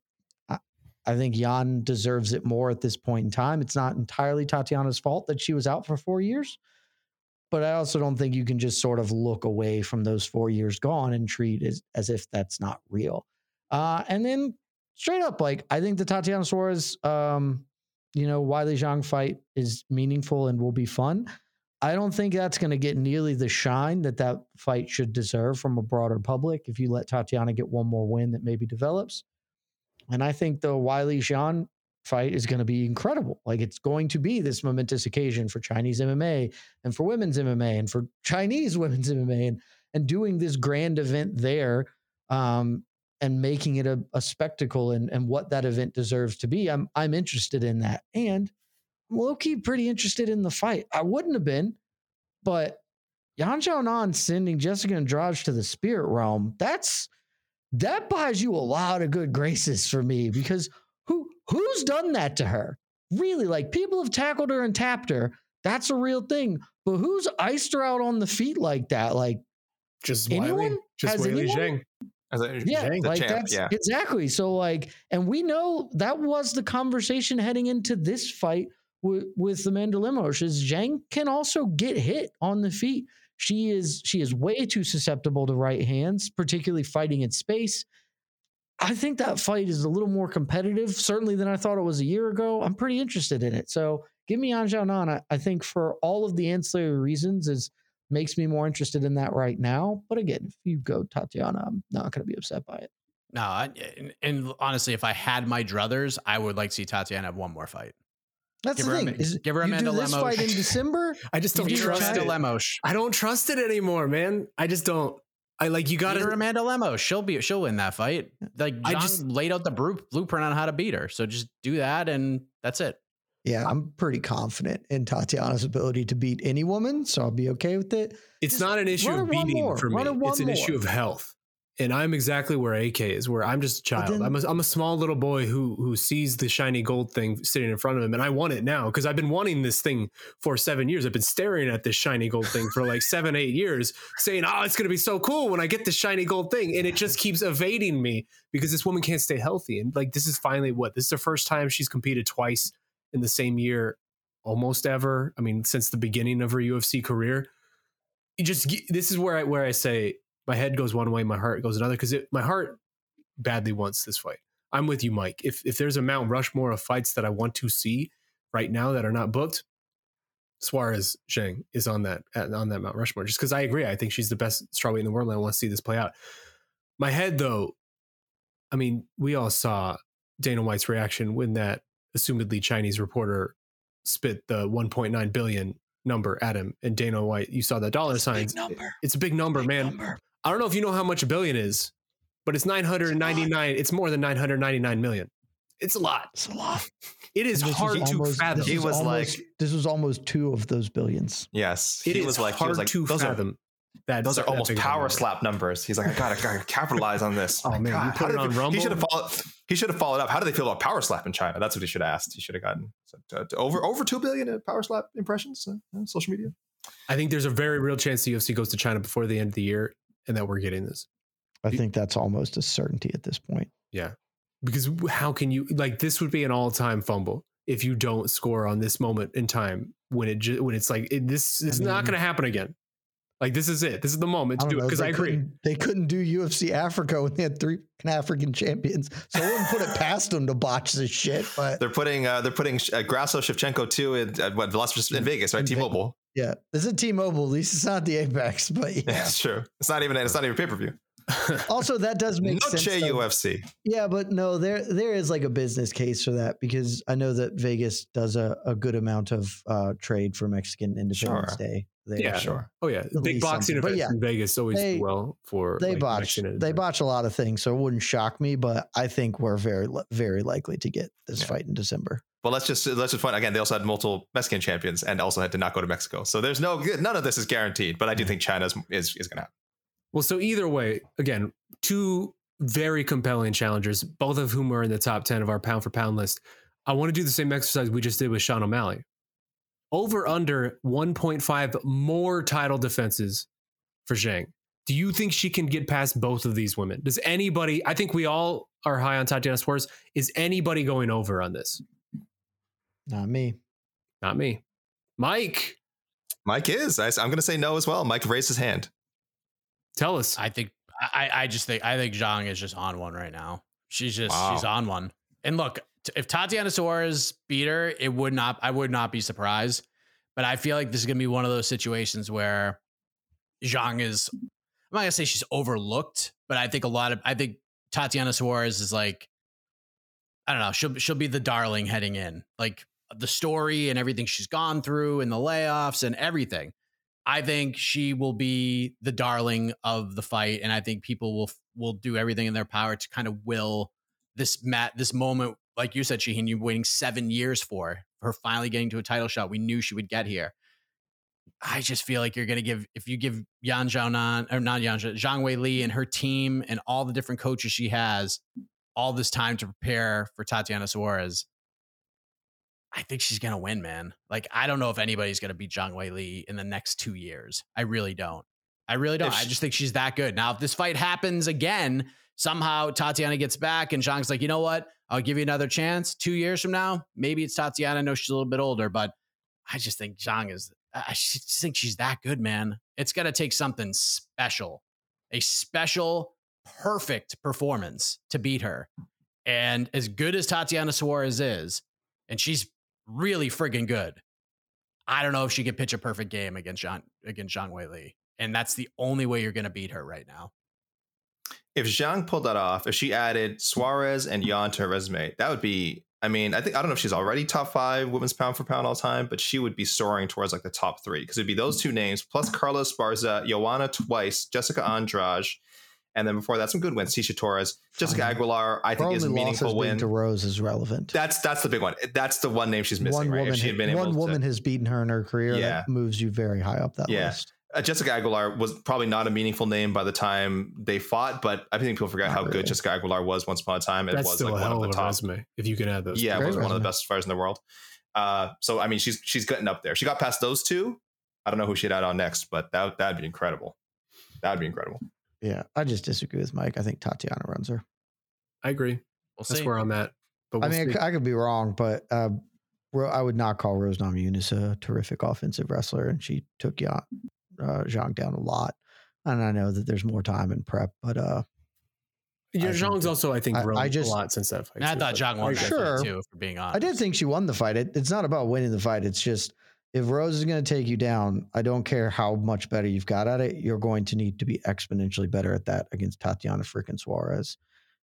I think Yan deserves it more at this point in time. It's not entirely Tatiana's fault that she was out for four years, but I also don't think you can just sort of look away from those four years gone and treat it as, as if that's not real. Uh, and then straight up, like, I think the Tatiana Suarez, um, you know, Weili Zhang fight is meaningful and will be fun. I don't think that's going to get nearly the shine that that fight should deserve from a broader public. If you let Tatiana get one more win that maybe develops. And I think the Weili Zhang fight is going to be incredible. Like, it's going to be this momentous occasion for Chinese M M A and for women's M M A and for Chinese women's M M A and, and doing this grand event there, um, and making it a, a spectacle and, and what that event deserves to be. I'm, I'm interested in that. And I'm low key pretty interested in the fight. I wouldn't have been, but Yan Xiaonan sending Jessica Andrade to the spirit realm, that's, that buys you a lot of good graces for me, because who who's done that to her? Really, like, people have tackled her and tapped her. That's a real thing. But who's iced her out on the feet like that? Like, just anyone? Weili. Just Has Weili anyone? Zhang. Yeah, Zhang, like, that's yeah. exactly. So, like, and we know that was the conversation heading into this fight with, with Amanda Lemos, is Zhang can also get hit on the feet. She is she is way too susceptible to right hands, particularly fighting in space. I think that fight is a little more competitive, certainly, than I thought it was a year ago. I'm pretty interested in it. So give me Yan Xiaonan. I, I think for all of the ancillary reasons, it makes me more interested in that right now. But again, if you go Tatiana, I'm not going to be upset by it. No, I, and, and honestly, if I had my druthers, I would like to see Tatiana have one more fight. That's give the thing. A, is, give her Amanda Lemos. You do this fight in December? I just don't trust it. Lemos. I don't trust it anymore, man. I just don't. I like you got to Amanda Lemos. She'll be. She'll win that fight. Like, I John just laid out the blueprint on how to beat her. So just do that, and that's it. Yeah, I'm pretty confident in Tatiana's ability to beat any woman, so I'll be okay with it. It's just not an issue of beating more, for me. It's an more. issue of health, and I'm exactly where A K is. Where I'm just a child. Then, I'm a, I'm a small little boy who who sees the shiny gold thing sitting in front of him, and I want it now because I've been wanting this thing for seven years. I've been staring at this shiny gold thing for like seven, eight years, saying, "Oh, it's gonna be so cool when I get this shiny gold thing," and it just keeps evading me because this woman can't stay healthy. And like, this is finally what this is the first time she's competed twice in the same year, almost ever. I mean, since the beginning of her U F C career, you just this is where I where I say. My head goes one way, my heart goes another, because my heart badly wants this fight. I'm with you, Mike. If if there's a Mount Rushmore of fights that I want to see right now that are not booked, Suarez Zhang is on that on that Mount Rushmore. Just because I agree, I think she's the best strawweight in the world, and I want to see this play out. My head, though, I mean, we all saw Dana White's reaction when that assumedly Chinese reporter spit the one point nine billion number at him, and Dana White, you saw the dollar it's signs. It, it's a big number, big man. Number. I don't know if you know how much a billion is, but it's nine hundred ninety-nine. It's, it's more than nine hundred ninety-nine million. It's a lot. It's a lot. It is hard to fathom. He was like, this was almost two of those billions. Yes. It is hard to fathom. That those are almost power slap numbers. He's like, I gotta, gotta capitalize on this. Oh man, you put it on Rumble. He should have followed. He should have followed up. How do they feel about power slap in China? That's what he should have asked. He should have gotten to, to over over two billion power slap impressions on, on social media. I think there's a very real chance the U F C goes to China before the end of the year, and that we're getting this. I think that's almost a certainty at this point. Yeah, because how can you, like, this would be an all-time fumble if you don't score on this moment in time when it when it's like it, this is I mean, not going to happen again. Like, this is it. This is the moment to do know, it, because I agree. They couldn't do U F C Africa when they had three African champions, so I wouldn't put it past them to botch this shit. But they're putting uh, they're putting uh, Grasso Shevchenko too in uh, what Las in Vegas, right? T-Mobile. Yeah, this is T-Mobile. At least it's not the Apex, but yeah, that's true. It's not even it's not even pay per view. Also, that does make Noche sense. Noche U F C. Though. Yeah, but no, there there is like a business case for that, because I know that Vegas does a, a good amount of uh, trade for Mexican Independence sure. Day. There. Yeah, sure. Oh yeah, at big boxing events yeah, in Vegas always they, do well for they like, botch. They botch a lot of things, so it wouldn't shock me. But I think we're very, very likely to get this yeah. fight in December. But let's just let's just find again. They also had multiple Mexican champions and also had to not go to Mexico, so there's no none of this is guaranteed. But I do think China is is, is going to happen. Well, so either way, again, two very compelling challengers, both of whom are in the top ten of our pound for pound list. I want to do the same exercise we just did with Sean O'Malley. Over under one point five more title defenses for Zhang. Do you think she can get past both of these women? Does anybody, I think we all are high on Tatiana Suarez. Is anybody going over on this? Not me. Not me. Mike. Mike is. I, I'm going to say no as well. Mike raised his hand. Tell us. I think, I, I just think, I think Zhang is just on one right now. She's just, wow. she's on one. And look, if Tatiana Suarez beat her, it would not, I would not be surprised, but I feel like this is going to be one of those situations where Zhang is, I'm not gonna say she's overlooked, but I think a lot of, I think Tatiana Suarez is like, I don't know. She'll, she'll be the darling heading in, like the story and everything she's gone through and the layoffs and everything. I think she will be the darling of the fight. And I think people will, will do everything in their power to kind of will this mat, this moment. Like you said, Shaheen, you've been waiting seven years for her finally getting to a title shot. We knew she would get here. I just feel like you're going to give, if you give Yan Xiaonan, or not Yan, Zhang Weili and her team and all the different coaches she has all this time to prepare for Tatiana Suarez, I think she's going to win, man. Like, I don't know if anybody's going to beat Zhang Weili in the next two years. I really don't. I really don't. If I just think she's that good. Now, if this fight happens again, somehow Tatiana gets back and Zhang's like, you know what? I'll give you another chance two years from now. Maybe it's Tatiana. I know she's a little bit older, but I just think Zhang is, I just think she's that good, man. It's going to take something special, a special, perfect performance to beat her. And as good as Tatiana Suarez is, and she's really friggin' good, I don't know if she could pitch a perfect game against Zhang, against Zhang Weili. And that's the only way you're going to beat her right now. If Zhang pulled that off, if she added Suarez and Yan to her resume, that would be, I mean, I think, I don't know if she's already top five women's pound for pound all time, but she would be soaring towards like the top three, because it'd be those two names, plus Carlos Barza, Joanna twice, Jessica Andrade, and then before that, some good wins. Tisha Torres, Jessica Fine. Aguilar, I think her is a meaningful win. To Rose is relevant. That's that's the big one. That's the one name she's missing, one right? Woman, if she had been one able woman to, has beaten her in her career. Yeah. That moves you very high up that yeah. list. Uh, Jessica Aguilar was probably not a meaningful name by the time they fought, but I think people forget not how really. good Jessica Aguilar was once upon a time. It That's was still like one of the top resume, if you can add those. Yeah, it was resume. one of the best fighters in the world. Uh, so I mean, she's she's getting up there. She got past those two. I don't know who she'd add on next, but that that'd be incredible. That'd be incredible. Yeah, I just disagree with Mike. I think Tatiana runs her. I agree. We'll That's see. where I'm at. But we'll I mean, see. I could be wrong, but. Uh, I would not call Rose Namajunas a terrific offensive wrestler, and she took Yan, uh, Zhang down a lot. And I know that there's more time in prep, but uh, yeah, Zhang's also I think I, grown I just, a lot since that fight. I too, thought Zhang won that sure. fight too. For being honest, I did think she won the fight. It, it's not about winning the fight. It's just if Rose is going to take you down, I don't care how much better you've got at it, you're going to need to be exponentially better at that against Tatiana freaking Suarez.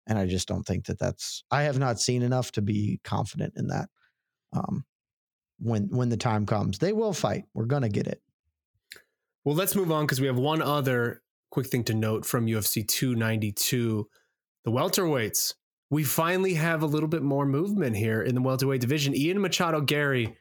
And I just don't think that that's. I have not seen enough to be confident in that. Um, when when the time comes, they will fight. We're gonna get it. Well, let's move on because we have one other quick thing to note from U F C two ninety-two, the welterweights. We finally have a little bit more movement here in the welterweight division. Ian Machado Garry,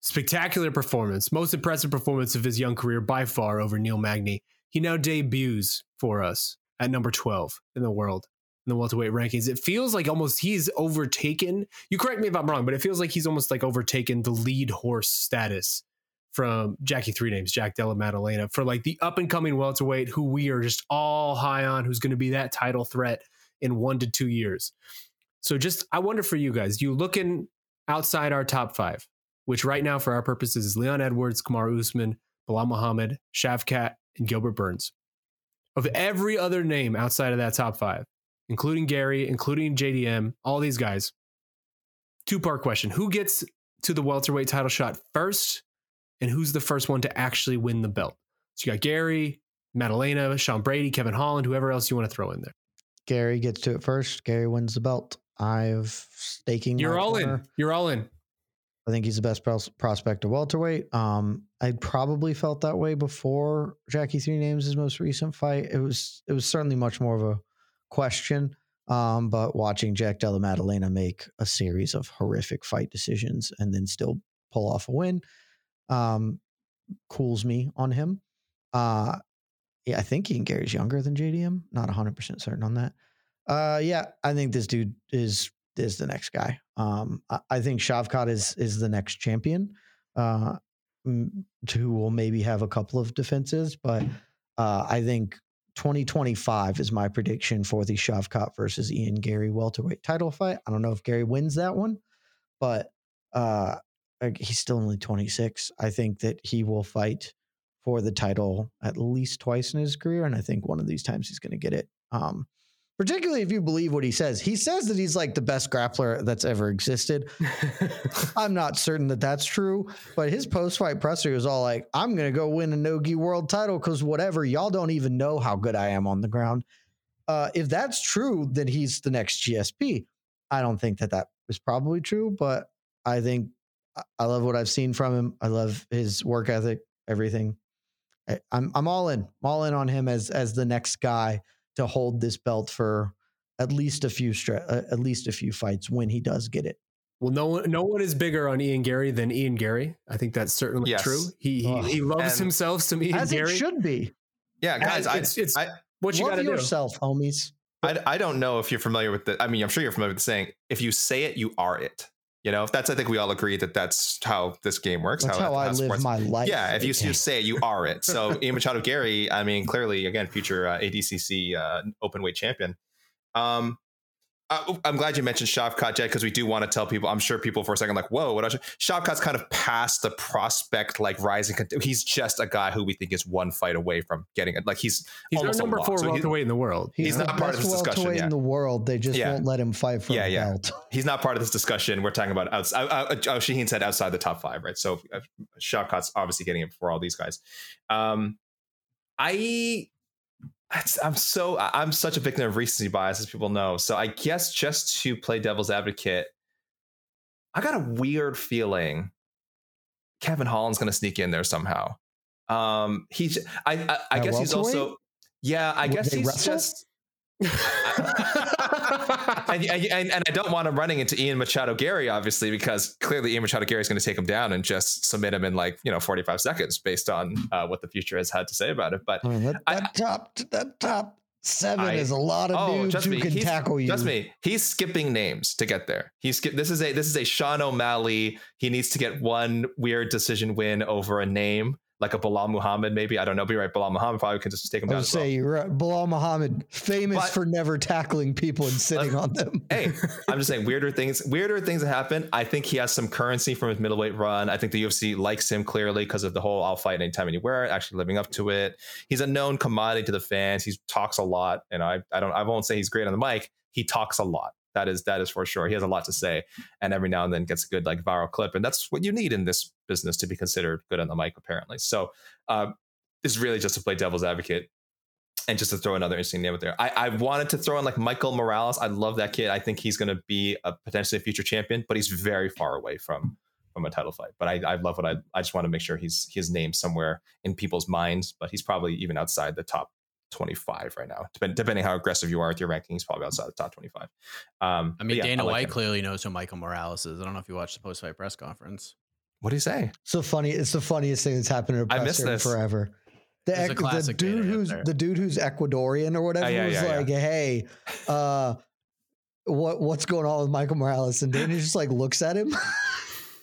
spectacular performance, most impressive performance of his young career by far over Neil Magny. He now debuts for us at number twelve in the world. In the welterweight rankings, it feels like almost he's overtaken. You correct me if I'm wrong, but it feels like he's almost like overtaken the lead horse status from Jackie Three Names, Jack Della Maddalena, for like the up and coming welterweight who we are just all high on, who's going to be that title threat in one to two years. So just, I wonder for you guys, you looking outside our top five, which right now for our purposes is Leon Edwards, Kamaru Usman, Belal Muhammad, Shavkat and Gilbert Burns. Of every other name outside of that top five, including Gary, including J D M, all these guys, two-part question. Who gets to the welterweight title shot first, and who's the first one to actually win the belt? So you got Gary, Maddalena, Sean Brady, Kevin Holland, whoever else you want to throw in there. Gary gets to it first. Gary wins the belt. I've staking. You're all corner. in. You're all in. I think he's the best pros- prospect of welterweight. Um, I probably felt that way before Jackie Three Names' most recent fight. It was it was certainly much more of a question. Um, but watching Jack Della Maddalena make a series of horrific fight decisions and then still pull off a win um, cools me on him. Uh, yeah, I think Ian Gary's younger than J D M. Not one hundred percent certain on that. Uh, yeah, I think this dude is is the next guy. Um, I, I think Shavkat is is the next champion, uh, who will maybe have a couple of defenses, but uh, I think twenty twenty-five is my prediction for the Shavkat versus Ian Gary welterweight title fight. I don't know if Gary wins that one, but uh, he's still only twenty-six. I think that he will fight for the title at least twice in his career, and I think one of these times he's going to get it. Um, Particularly if you believe what he says. He says that he's like the best grappler that's ever existed. I'm not certain that that's true, but his post-fight presser was all like, I'm going to go win a no-gi world title because whatever, y'all don't even know how good I am on the ground. Uh, if that's true, then he's the next G S P. I don't think that that is probably true, but I think I love what I've seen from him. I love his work ethic, everything. I, I'm I'm all in. I'm all in on him as as the next guy to hold this belt for at least a few stre- uh, at least a few fights when he does get it. Well, no one, no one is bigger on Ian Gary than Ian Gary. I think that's certainly yes. true. He he, he loves and himself some Ian as Gary. As it should be. Yeah, guys, I, it's, it's I, what you got to do. Love yourself, homies. I, I don't know if you're familiar with the, I mean, I'm sure you're familiar with the saying, if you say it, you are it. You know, if that's, I think we all agree that that's how this game works. That's how, how I live my life. Yeah, if you just say it, you are it. So Ian Machado Garry, I mean, clearly, again, future uh, A D C C uh, open weight champion. Um, I, I'm glad you mentioned Shavkat, Jed, because we do want to tell people, I'm sure people for a second like, whoa, what else? Shavkat's kind of past the prospect, like rising. He's just a guy who we think is one fight away from getting it. Like he's he's almost number four welterweight so in the world. He's, he's not, not part of this discussion. Yeah. in the world. They just yeah. won't let him fight for yeah, the yeah. belt. He's not part of this discussion. We're talking about outside. Uh, uh, uh, Shaheen said outside the top five, right? So uh, Shavkat's obviously getting it before all these guys. Um, I. I'm so I'm such a victim of recency bias, as people know. So I guess just to play devil's advocate, I got a weird feeling Kevin Holland's going to sneak in there somehow. Um, he's I I, I guess he's also yeah I Would guess he's wrestle? just. and, and, and I don't want him running into Ian Machado Garry, obviously, because clearly Ian Machado Garry is going to take him down and just submit him in like, you know, forty-five seconds based on uh, what the future has had to say about it. But I mean, that, I, that top that top seven I, is a lot of oh, dudes who me, can tackle you. Trust me, he's skipping names to get there. He's skip, this is a this is a Sean O'Malley. He needs to get one weird decision win over a name. Like a Belal Muhammad, maybe. I don't know. Be right. Belal Muhammad probably could just take him down. I would say well. right. Belal Muhammad, famous but, for never tackling people and sitting uh, on them. Hey, I'm just saying weirder things, weirder things that happen. I think he has some currency from his middleweight run. I think the U F C likes him clearly because of the whole I'll fight anytime, anywhere, actually living up to it. He's a known commodity to the fans. He talks a lot. And I, I don't, I won't say he's great on the mic. He talks a lot. That is, that is for sure. He has a lot to say, and every now and then gets a good like viral clip, and that's what you need in this business to be considered good on the mic, apparently. So uh, it's really just to play devil's advocate and just to throw another interesting name out there. I, I wanted to throw in like Michael Morales. I love that kid. I think he's going to be a potentially future champion, but he's very far away from from a title fight. But I, I love what I. I just want to make sure he's his name somewhere in people's minds. But he's probably even outside the top twenty-five right now, Dep- depending how aggressive you are with your rankings, probably outside the top twenty-five. Um, I mean, yeah, Dana like White him. clearly knows who Michael Morales is. I don't know if you watched the post-fight press conference. What do you say? So funny. It's the funniest thing that's happened in a press in forever. The, e- the dude who's the dude who's Ecuadorian or whatever uh, yeah, was yeah, like, yeah. "Hey, uh, what what's going on with Michael Morales?" And Dana just like looks at him.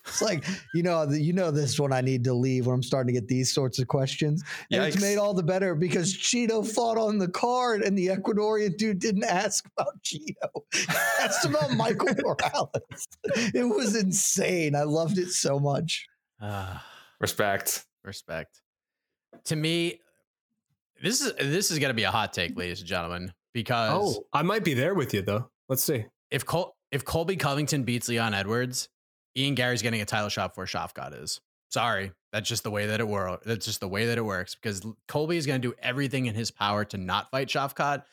It's like, you know, you know, this is when I need to leave, when I'm starting to get these sorts of questions. And it's made all the better because Chito fought on the card and the Ecuadorian dude didn't ask about Chito. He asked about Michael Morales. It was insane. I loved it so much. Uh, respect. Respect. To me, This is this is going to be a hot take, ladies and gentlemen, because oh, I might be there with you though. Let's see if Col- if Colby Covington beats Leon Edwards, Ian Garry's getting a title shot before Shavkat is. Sorry, that's just the way that it works. That's just the way that it works because Colby is going to do everything in his power to not fight Shavkat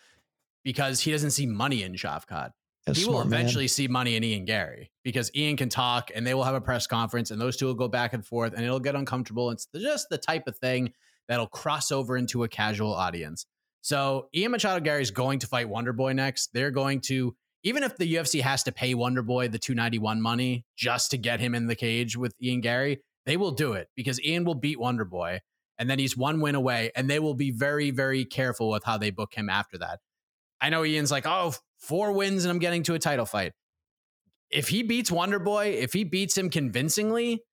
because he doesn't see money in Shavkat. That's he will eventually man. see money in Ian Garry because Ian can talk and they will have a press conference and those two will go back and forth and it'll get uncomfortable. It's just the type of thing that'll cross over into a casual audience. So Ian Machado Garry is going to fight Wonderboy next. They're going to, even if the U F C has to pay Wonderboy the two ninety-one money just to get him in the cage with Ian Garry, they will do it because Ian will beat Wonderboy and then he's one win away and they will be very, very careful with how they book him after that. I know Ian's like, oh, four wins and I'm getting to a title fight. If he beats Wonderboy, if he beats him convincingly,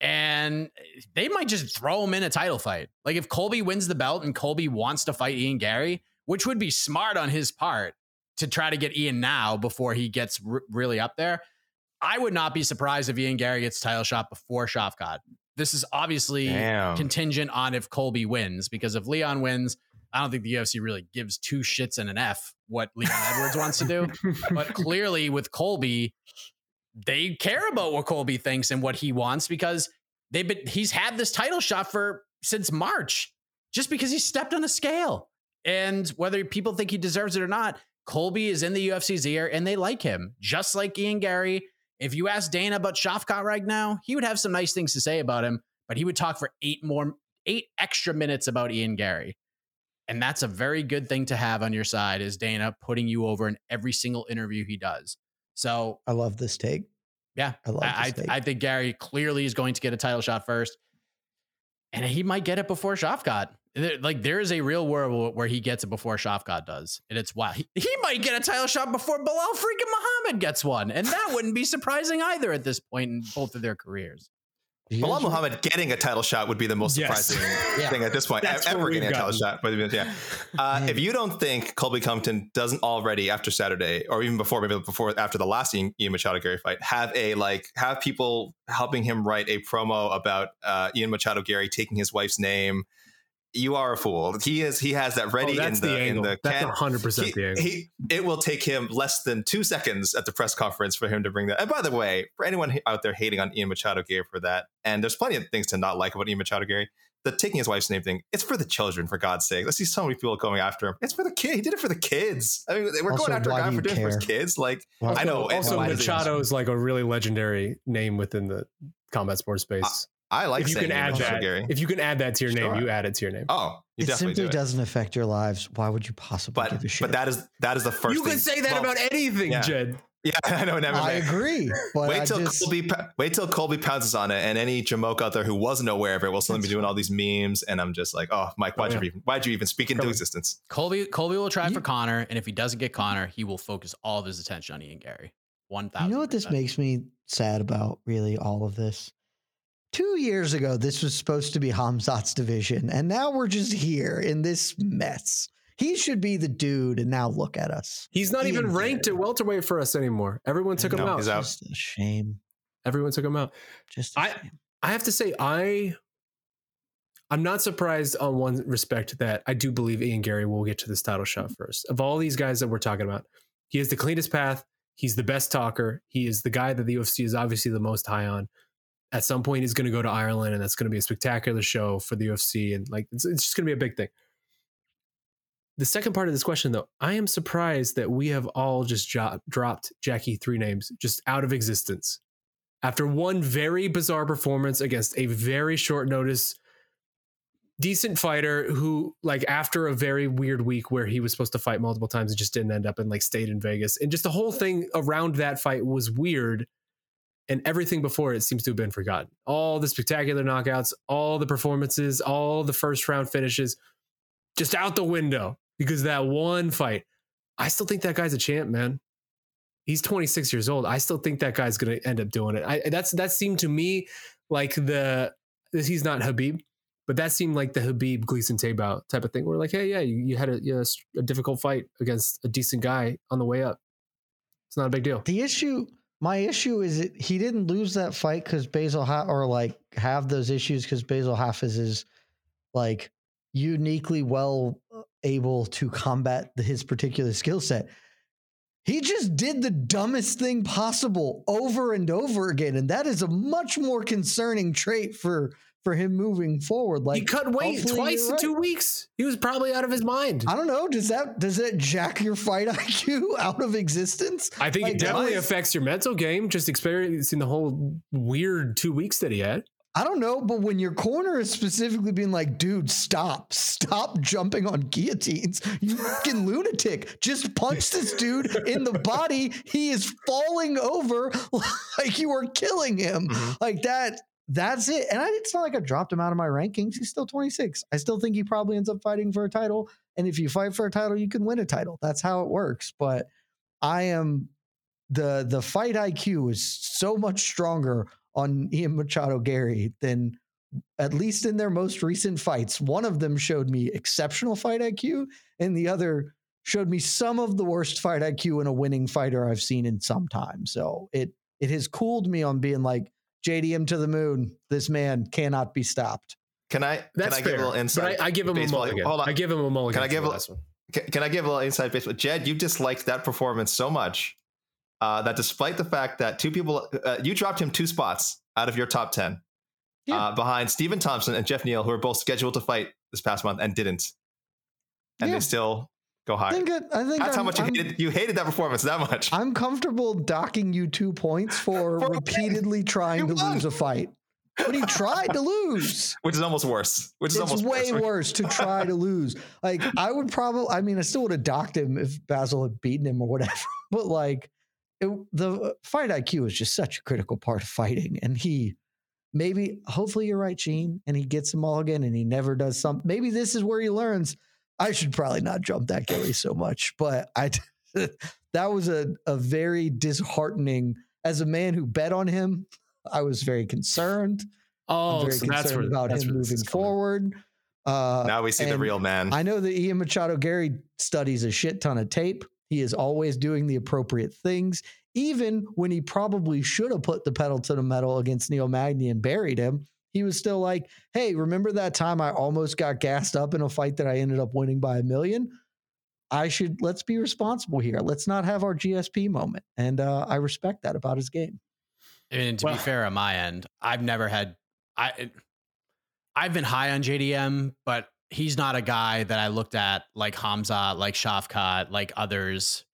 and they might just throw him in a title fight. Like if Colby wins the belt and Colby wants to fight Ian Garry, which would be smart on his part to try to get Ian now before he gets r- really up there. I would not be surprised if Ian Garry gets title shot before Shavkat. This is obviously Damn. contingent on if Colby wins, because if Leon wins, I don't think the U F C really gives two shits and an F what Leon Edwards wants to do. But clearly with Colby, they care about what Colby thinks and what he wants because they've been, he's had this title shot for since March just because he stepped on a scale. And whether people think he deserves it or not, Colby is in the U F C's ear and they like him, just like Ian Garry. If you ask Dana about Shavkat right now, he would have some nice things to say about him, but he would talk for eight more, eight extra minutes about Ian Garry. And that's a very good thing to have on your side is Dana putting you over in every single interview he does. So I love this take. Yeah. I love I, this take. I think Garry clearly is going to get a title shot first and he might get it before Shavkat. Like there is a real world where he gets it before Shavkat does. And it's wild. He, he might get a title shot before Belal freaking Muhammad gets one. And that wouldn't be surprising either at this point in both of their careers. Belal Muhammad getting a title shot would be the most yes. surprising yeah. thing at this point. That's ever getting a title shot. But yeah. Uh, if you don't think Colby Covington doesn't already after Saturday or even before, maybe before after the last Ian Machado Garry fight, have a like have people helping him write a promo about uh, Ian Machado Garry taking his wife's name. You are a fool. He is. He has that ready oh, in the, the in the. That's one hundred percent he, the angle. He, it will take him less than two seconds at the press conference for him to bring that. And by the way, for anyone out there hating on Ian Machado Garry for that, and there's plenty of things to not like about Ian Machado Garry, the taking his wife's name thing, it's for the children, for God's sake. Let's see so many people going after him. It's for the kid. He did it for the kids. I mean, we're also, going after a guy for doing it for his kids. Like, also, I know. Also, Machado is like a really legendary name within the combat sports space. Uh, I like if you can add that. Garry. If you can add that to your sure. name, you add it to your name. Oh, you it definitely simply do it. doesn't affect your lives. Why would you possibly but, give a shit? But that is that is the first. You thing. can say that well, about anything, yeah. Jed. Yeah, I know. Never. I agree. But wait I till just... Colby. Wait till Colby pounces on it, and any Jamoke out there who wasn't aware of it will suddenly be doing all these memes, and I'm just like, oh, Mike, why'd oh, yeah. you even why'd you even speak into Colby. existence? Colby, Colby will try you, for Connor, and if he doesn't get Connor, he will focus all of his attention on Ian Garry. One thousand. You know what this makes me sad about? Really, all of this. Two years ago, this was supposed to be Hamzat's division, and now we're just here in this mess. He should be the dude, and now look at us. He's not he even ranked at welterweight for us anymore. Everyone took no, him out. He's out. Just a shame. Everyone took him out. Just a I, shame. I have to say, I, I'm not surprised on one respect that I do believe Ian Garry will get to this title shot first. Of all these guys that we're talking about, he has the cleanest path. He's the best talker. He is the guy that the U F C is obviously the most high on. At some point, he's going to go to Ireland, and that's going to be a spectacular show for the U F C. And like, it's, it's just going to be a big thing. The second part of this question, though, I am surprised that we have all just jo- dropped Jackie three names just out of existence after one very bizarre performance against a very short notice, decent fighter who, like, after a very weird week where he was supposed to fight multiple times, it just didn't end up and like stayed in Vegas. And just the whole thing around that fight was weird. And everything before it seems to have been forgotten. All the spectacular knockouts, all the performances, all the first round finishes, just out the window because that one fight. I still think that guy's a champ, man. He's twenty-six years old. I still think that guy's going to end up doing it. I, that's that seemed to me like the he's not Khabib, but that seemed like the Khabib Gleason Tibau type of thing. We're like, hey, yeah, you, you had a, you know, a difficult fight against a decent guy on the way up. It's not a big deal. The issue. My issue is that he didn't lose that fight because Basil ha- or like have those issues because Basil Hafiz is like uniquely well able to combat the, his particular skill set. He just did the dumbest thing possible over and over again, and that is a much more concerning trait for for him moving forward. Like, he cut weight twice in right. two weeks. He was probably out of his mind. I don't know. Does that does that jack your fight I Q out of existence? I think like, it definitely is, affects your mental game. Just experiencing the whole weird two weeks that he had. I don't know, but when your corner is specifically being like, dude, stop, stop jumping on guillotines, you fucking lunatic, just punch this dude in the body. He is falling over like you are killing him. Mm-hmm. Like that, that's it. And I, it's not like I dropped him out of my rankings. He's still twenty-six. I still think he probably ends up fighting for a title. And if you fight for a title, you can win a title. That's how it works. But I am, the, the fight I Q is so much stronger on Ian Machado Garry than, at least in their most recent fights. One of them showed me exceptional fight I Q, and the other showed me some of the worst fight I Q in a winning fighter I've seen in some time. So it it has cooled me on being like, J D M to the moon. This man cannot be stopped. Can I? That's can I fair. Give a little insight? I, I give him baseball. a mulligan. Hold on. I give him a mulligan. Can I give a little? Can, can I give a little insight baseball? Jed, you disliked that performance so much. Uh, that despite the fact that two people, uh, you dropped him two spots out of your top ten, yeah. uh, behind Stephen Thompson and Jeff Neal, who are both scheduled to fight this past month and didn't, and yeah. they still go higher. I think it, I think that's I'm, how much you hated, you hated that performance that much. I'm comfortable docking you two points for, for repeatedly trying to lose a fight. But he tried to lose, which is almost worse. Which is it's almost way worse, worse to try to lose. Like I would probably, I mean, I still would have docked him if Basil had beaten him or whatever. But like. It, the fight I Q is just such a critical part of fighting. And he maybe, hopefully you're right, Gene, and he gets them all again and he never does something. Maybe this is where he learns. I should probably not jump that Garry so much, but I, that was a, a very disheartening, as a man who bet on him, I was very concerned. Oh, I'm very so concerned that's where, about that's him moving forward. Uh, now we see the real man. I know that Ian Machado Garry studies a shit ton of tape. He is always doing the appropriate things, even when he probably should have put the pedal to the metal against Neil Magny and buried him. He was still like, hey, remember that time I almost got gassed up in a fight that I ended up winning by a million? I should, let's be responsible here. Let's not have our G S P moment. And uh, I respect that about his game. I mean, to well, be fair on my end, I've never had, I, I've been high on J D M, but he's not a guy that I looked at like Hamza, like Shavkat, like others,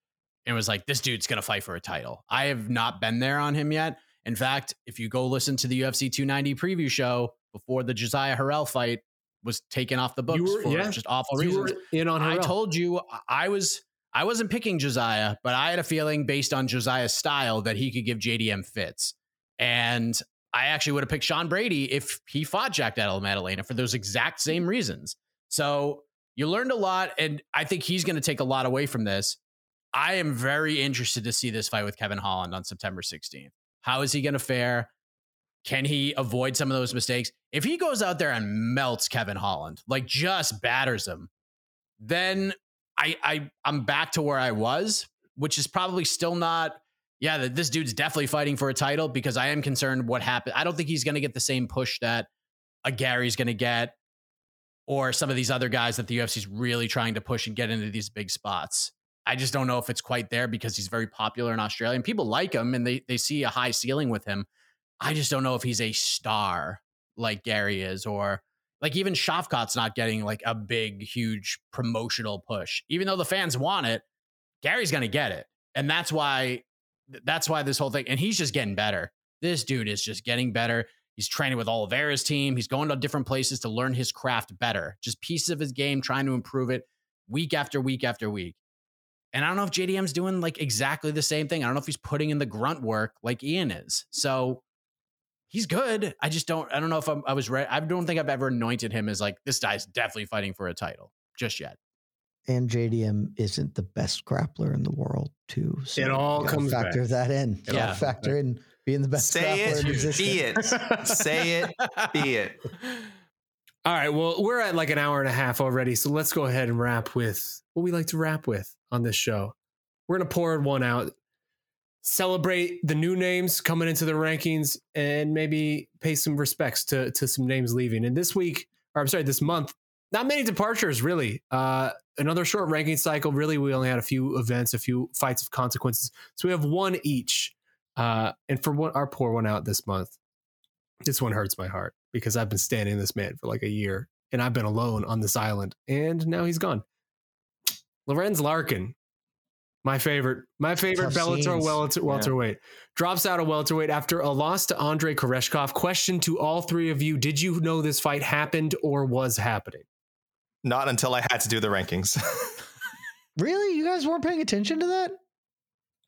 and was like, this dude's going to fight for a title. I have not been there on him yet. In fact, if you go listen to the U F C two ninety preview show before the Josiah Harrell fight was taken off the books were, for yeah, just awful reasons. In on I told you I was, I wasn't picking Josiah, but I had a feeling based on Josiah's style that he could give J D M fits. And I actually would have picked Sean Brady if he fought Jack Della Maddalena for those exact same reasons. So you learned a lot, and I think he's going to take a lot away from this. I am very interested to see this fight with Kevin Holland on September sixteenth. How is he going to fare? Can he avoid some of those mistakes? If he goes out there and melts Kevin Holland, like just batters him, then I, I, I'm back to where I was, which is probably still not, yeah, this dude's definitely fighting for a title because I am concerned what happened. I don't think he's going to get the same push that a Gary's going to get, or some of these other guys that the U F C is really trying to push and get into these big spots. I just don't know if it's quite there because he's very popular in Australia and people like him and they they see a high ceiling with him. I just don't know if he's a star like Gary is, or like even Shavkat's not getting like a big, huge promotional push. Even though the fans want it, Gary's going to get it. And that's why, that's why this whole thing, and he's just getting better. This dude is just getting better. He's training with Oliveira's team. He's going to different places to learn his craft better. Just pieces of his game, trying to improve it week after week after week. And I don't know if J D M's doing like exactly the same thing. I don't know if he's putting in the grunt work like Ian is. So he's good. I just don't, I don't know if I'm, I was right. I don't think I've ever anointed him as like, this guy's definitely fighting for a title just yet. And J D M isn't the best grappler in the world too. So it all comes factor back. That in. It yeah. all factor yeah. in. Being the best say it, be it, say it, be it. All right. Well, we're at like an hour and a half already. So let's go ahead and wrap with what we like to wrap with on this show. We're going to pour one out, celebrate the new names coming into the rankings, and maybe pay some respects to, to some names leaving. And this week, or I'm sorry, this month, not many departures, really. Uh, another short ranking cycle. Really, we only had a few events, a few fights of consequences. So we have one each. Uh, and for one, our poor one out this month, this one hurts my heart because I've been standing this man for like a year and I've been alone on this island and now he's gone. Lorenz Larkin, my favorite, my favorite Bellator welter, welterweight, yeah. drops out of welterweight after a loss to Andrei Koreshkov. Question to all three of you. Did you know this fight happened or was happening? Not until I had to do the rankings. Really? You guys weren't paying attention to that?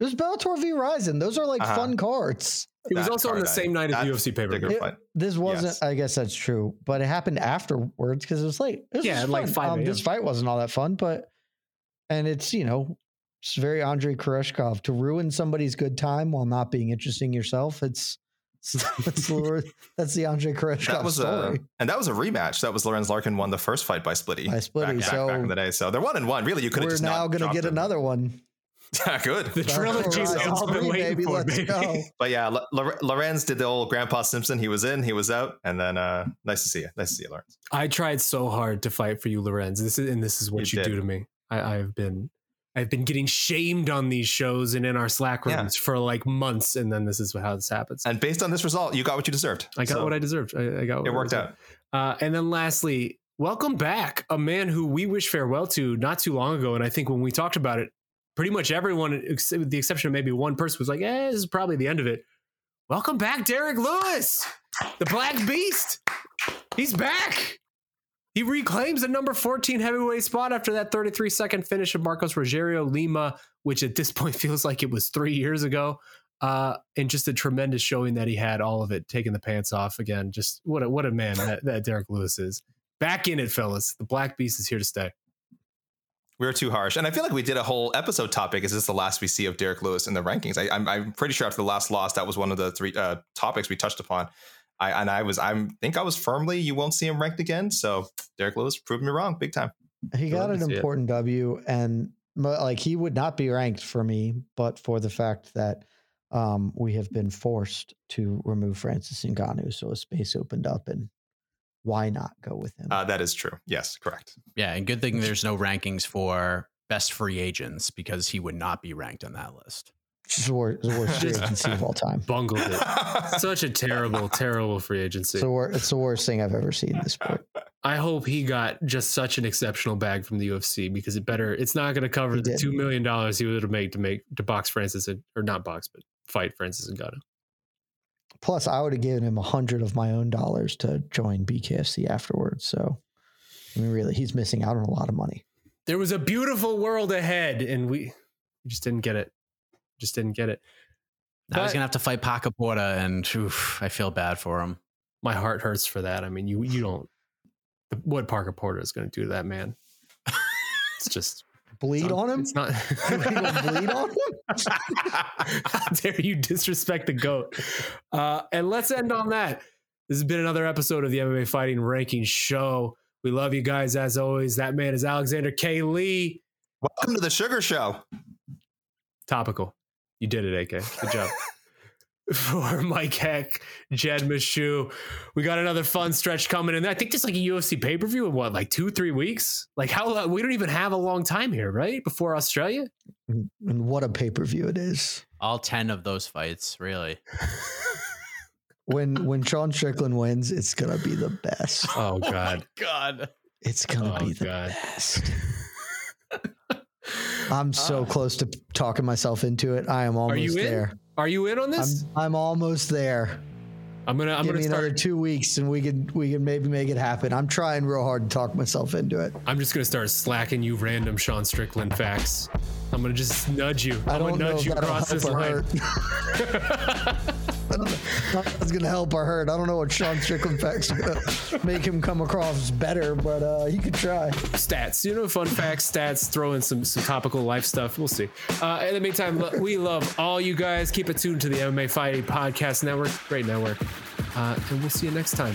There's Bellator v Ryzen. Those are like uh-huh. fun cards. It was that also on the same night as U F C pay-per-view. This wasn't, yes. I guess that's true, but it happened afterwards because it was late. This yeah, was like five um, This fight wasn't all that fun, but, and it's, you know, it's very Andrei Koreshkov to ruin somebody's good time while not being interesting yourself. It's, that's that's the Andrei Koreshkov that was story. A, and that was a rematch. That was Lorenz Larkin won the first fight by Splitty. By Splitty. Back, so back, back in the day. So they're one and one. Really, you could have just not. We're now going to get them. Another one. Yeah, good. The trilogy's all been waiting baby, for, baby. Go. But yeah, L- L- Lorenz did the old Grandpa Simpson. He was in, he was out, and then uh, nice to see you. Nice to see you, Lorenz. I tried so hard to fight for you, Lorenz. This is and this is what you, you do to me. I, I've been, I've been getting shamed on these shows and in our Slack rooms yeah. for like months, and then this is how this happens. And based on this result, you got what you deserved. I got so what I deserved. I, I got what it worked out. Uh, and then lastly, welcome back, a man who we wish farewell to not too long ago, and I think when we talked about it. Pretty much everyone, with the exception of maybe one person, was like, eh, this is probably the end of it. Welcome back, Derek Lewis, the Black Beast. He's back. He reclaims the number fourteen heavyweight spot after that thirty-three second finish of Marcos Rogerio Lima, which at this point feels like it was three years ago. Uh, and just a tremendous showing that he had, all of it, taking the pants off again. Just what a, what a man that, that Derek Lewis is. Back in it, fellas. The Black Beast is here to stay. We were too harsh. And I feel like we did a whole episode topic. Is this the last we see of Derek Lewis in the rankings? I, I'm, I'm pretty sure after the last loss, that was one of the three uh, topics we touched upon. I and I was I think I was firmly you won't see him ranked again. So Derek Lewis proved me wrong big time. He got an important W, and like he would not be ranked for me, but for the fact that um, we have been forced to remove Francis Ngannou, so a space opened up and. Why not go with him? Uh, that is true. Yes, correct. Yeah, and good thing there's no rankings for best free agents because he would not be ranked on that list. It's the worst, the worst free agency of all time. Bungled it. Such a terrible, terrible free agency. It's the, wor- it's the worst thing I've ever seen in this sport. I hope he got just such an exceptional bag from the U F C because it better. It's not going to cover he the did. two million dollars he would have made to make to box Francis and, or not box, but fight Francis Ngannou. Plus, I would have given him a hundred of my own dollars to join B K F C afterwards. So, I mean, really, he's missing out on a lot of money. There was a beautiful world ahead, and we just didn't get it. Just didn't get it. Now but, he's going to have to fight Parker Porter, and oof, I feel bad for him. My heart hurts for that. I mean, you you don't... What Parker Porter is going to do to that man? It's just... Bleed it's not, on him? It's not. Bleed on him? How dare you disrespect the GOAT? Uh, and let's end on that. This has been another episode of the M M A Fighting Ranking Show. We love you guys as always. That man is Alexander K. Lee. Welcome to the Sugar Show. Topical. You did it, A K. Good job. For Mike Heck, Jed Mishu. We got another fun stretch coming. And I think just like a U F C pay-per-view in what, like two, three weeks? Like how long? We don't even have a long time here, right? Before Australia? And what a pay-per-view it is. All ten of those fights, really. when when Sean Strickland wins, it's going to be the best. Oh, God. Oh God. It's going to oh, be the God. best. I'm so uh, close to talking myself into it. I am almost are you there. In? Are you in on this? I'm, I'm almost there. I'm gonna. I'm Give gonna me start another two weeks, and we can we can maybe make it happen. I'm trying real hard to talk myself into it. I'm just gonna start slacking you random Sean Strickland facts. I'm gonna just nudge you. I I'm don't gonna nudge know if you across this line. That's gonna help or hurt. I don't know what Sean Strickland facts are gonna make him come across better, but uh, he could try. Stats, you know, fun facts, stats, throw in some some topical life stuff. We'll see. Uh, in the meantime, lo- we love all you guys. Keep it tuned to the M M A Fighting Podcast Network. Great network, uh, and we'll see you next time.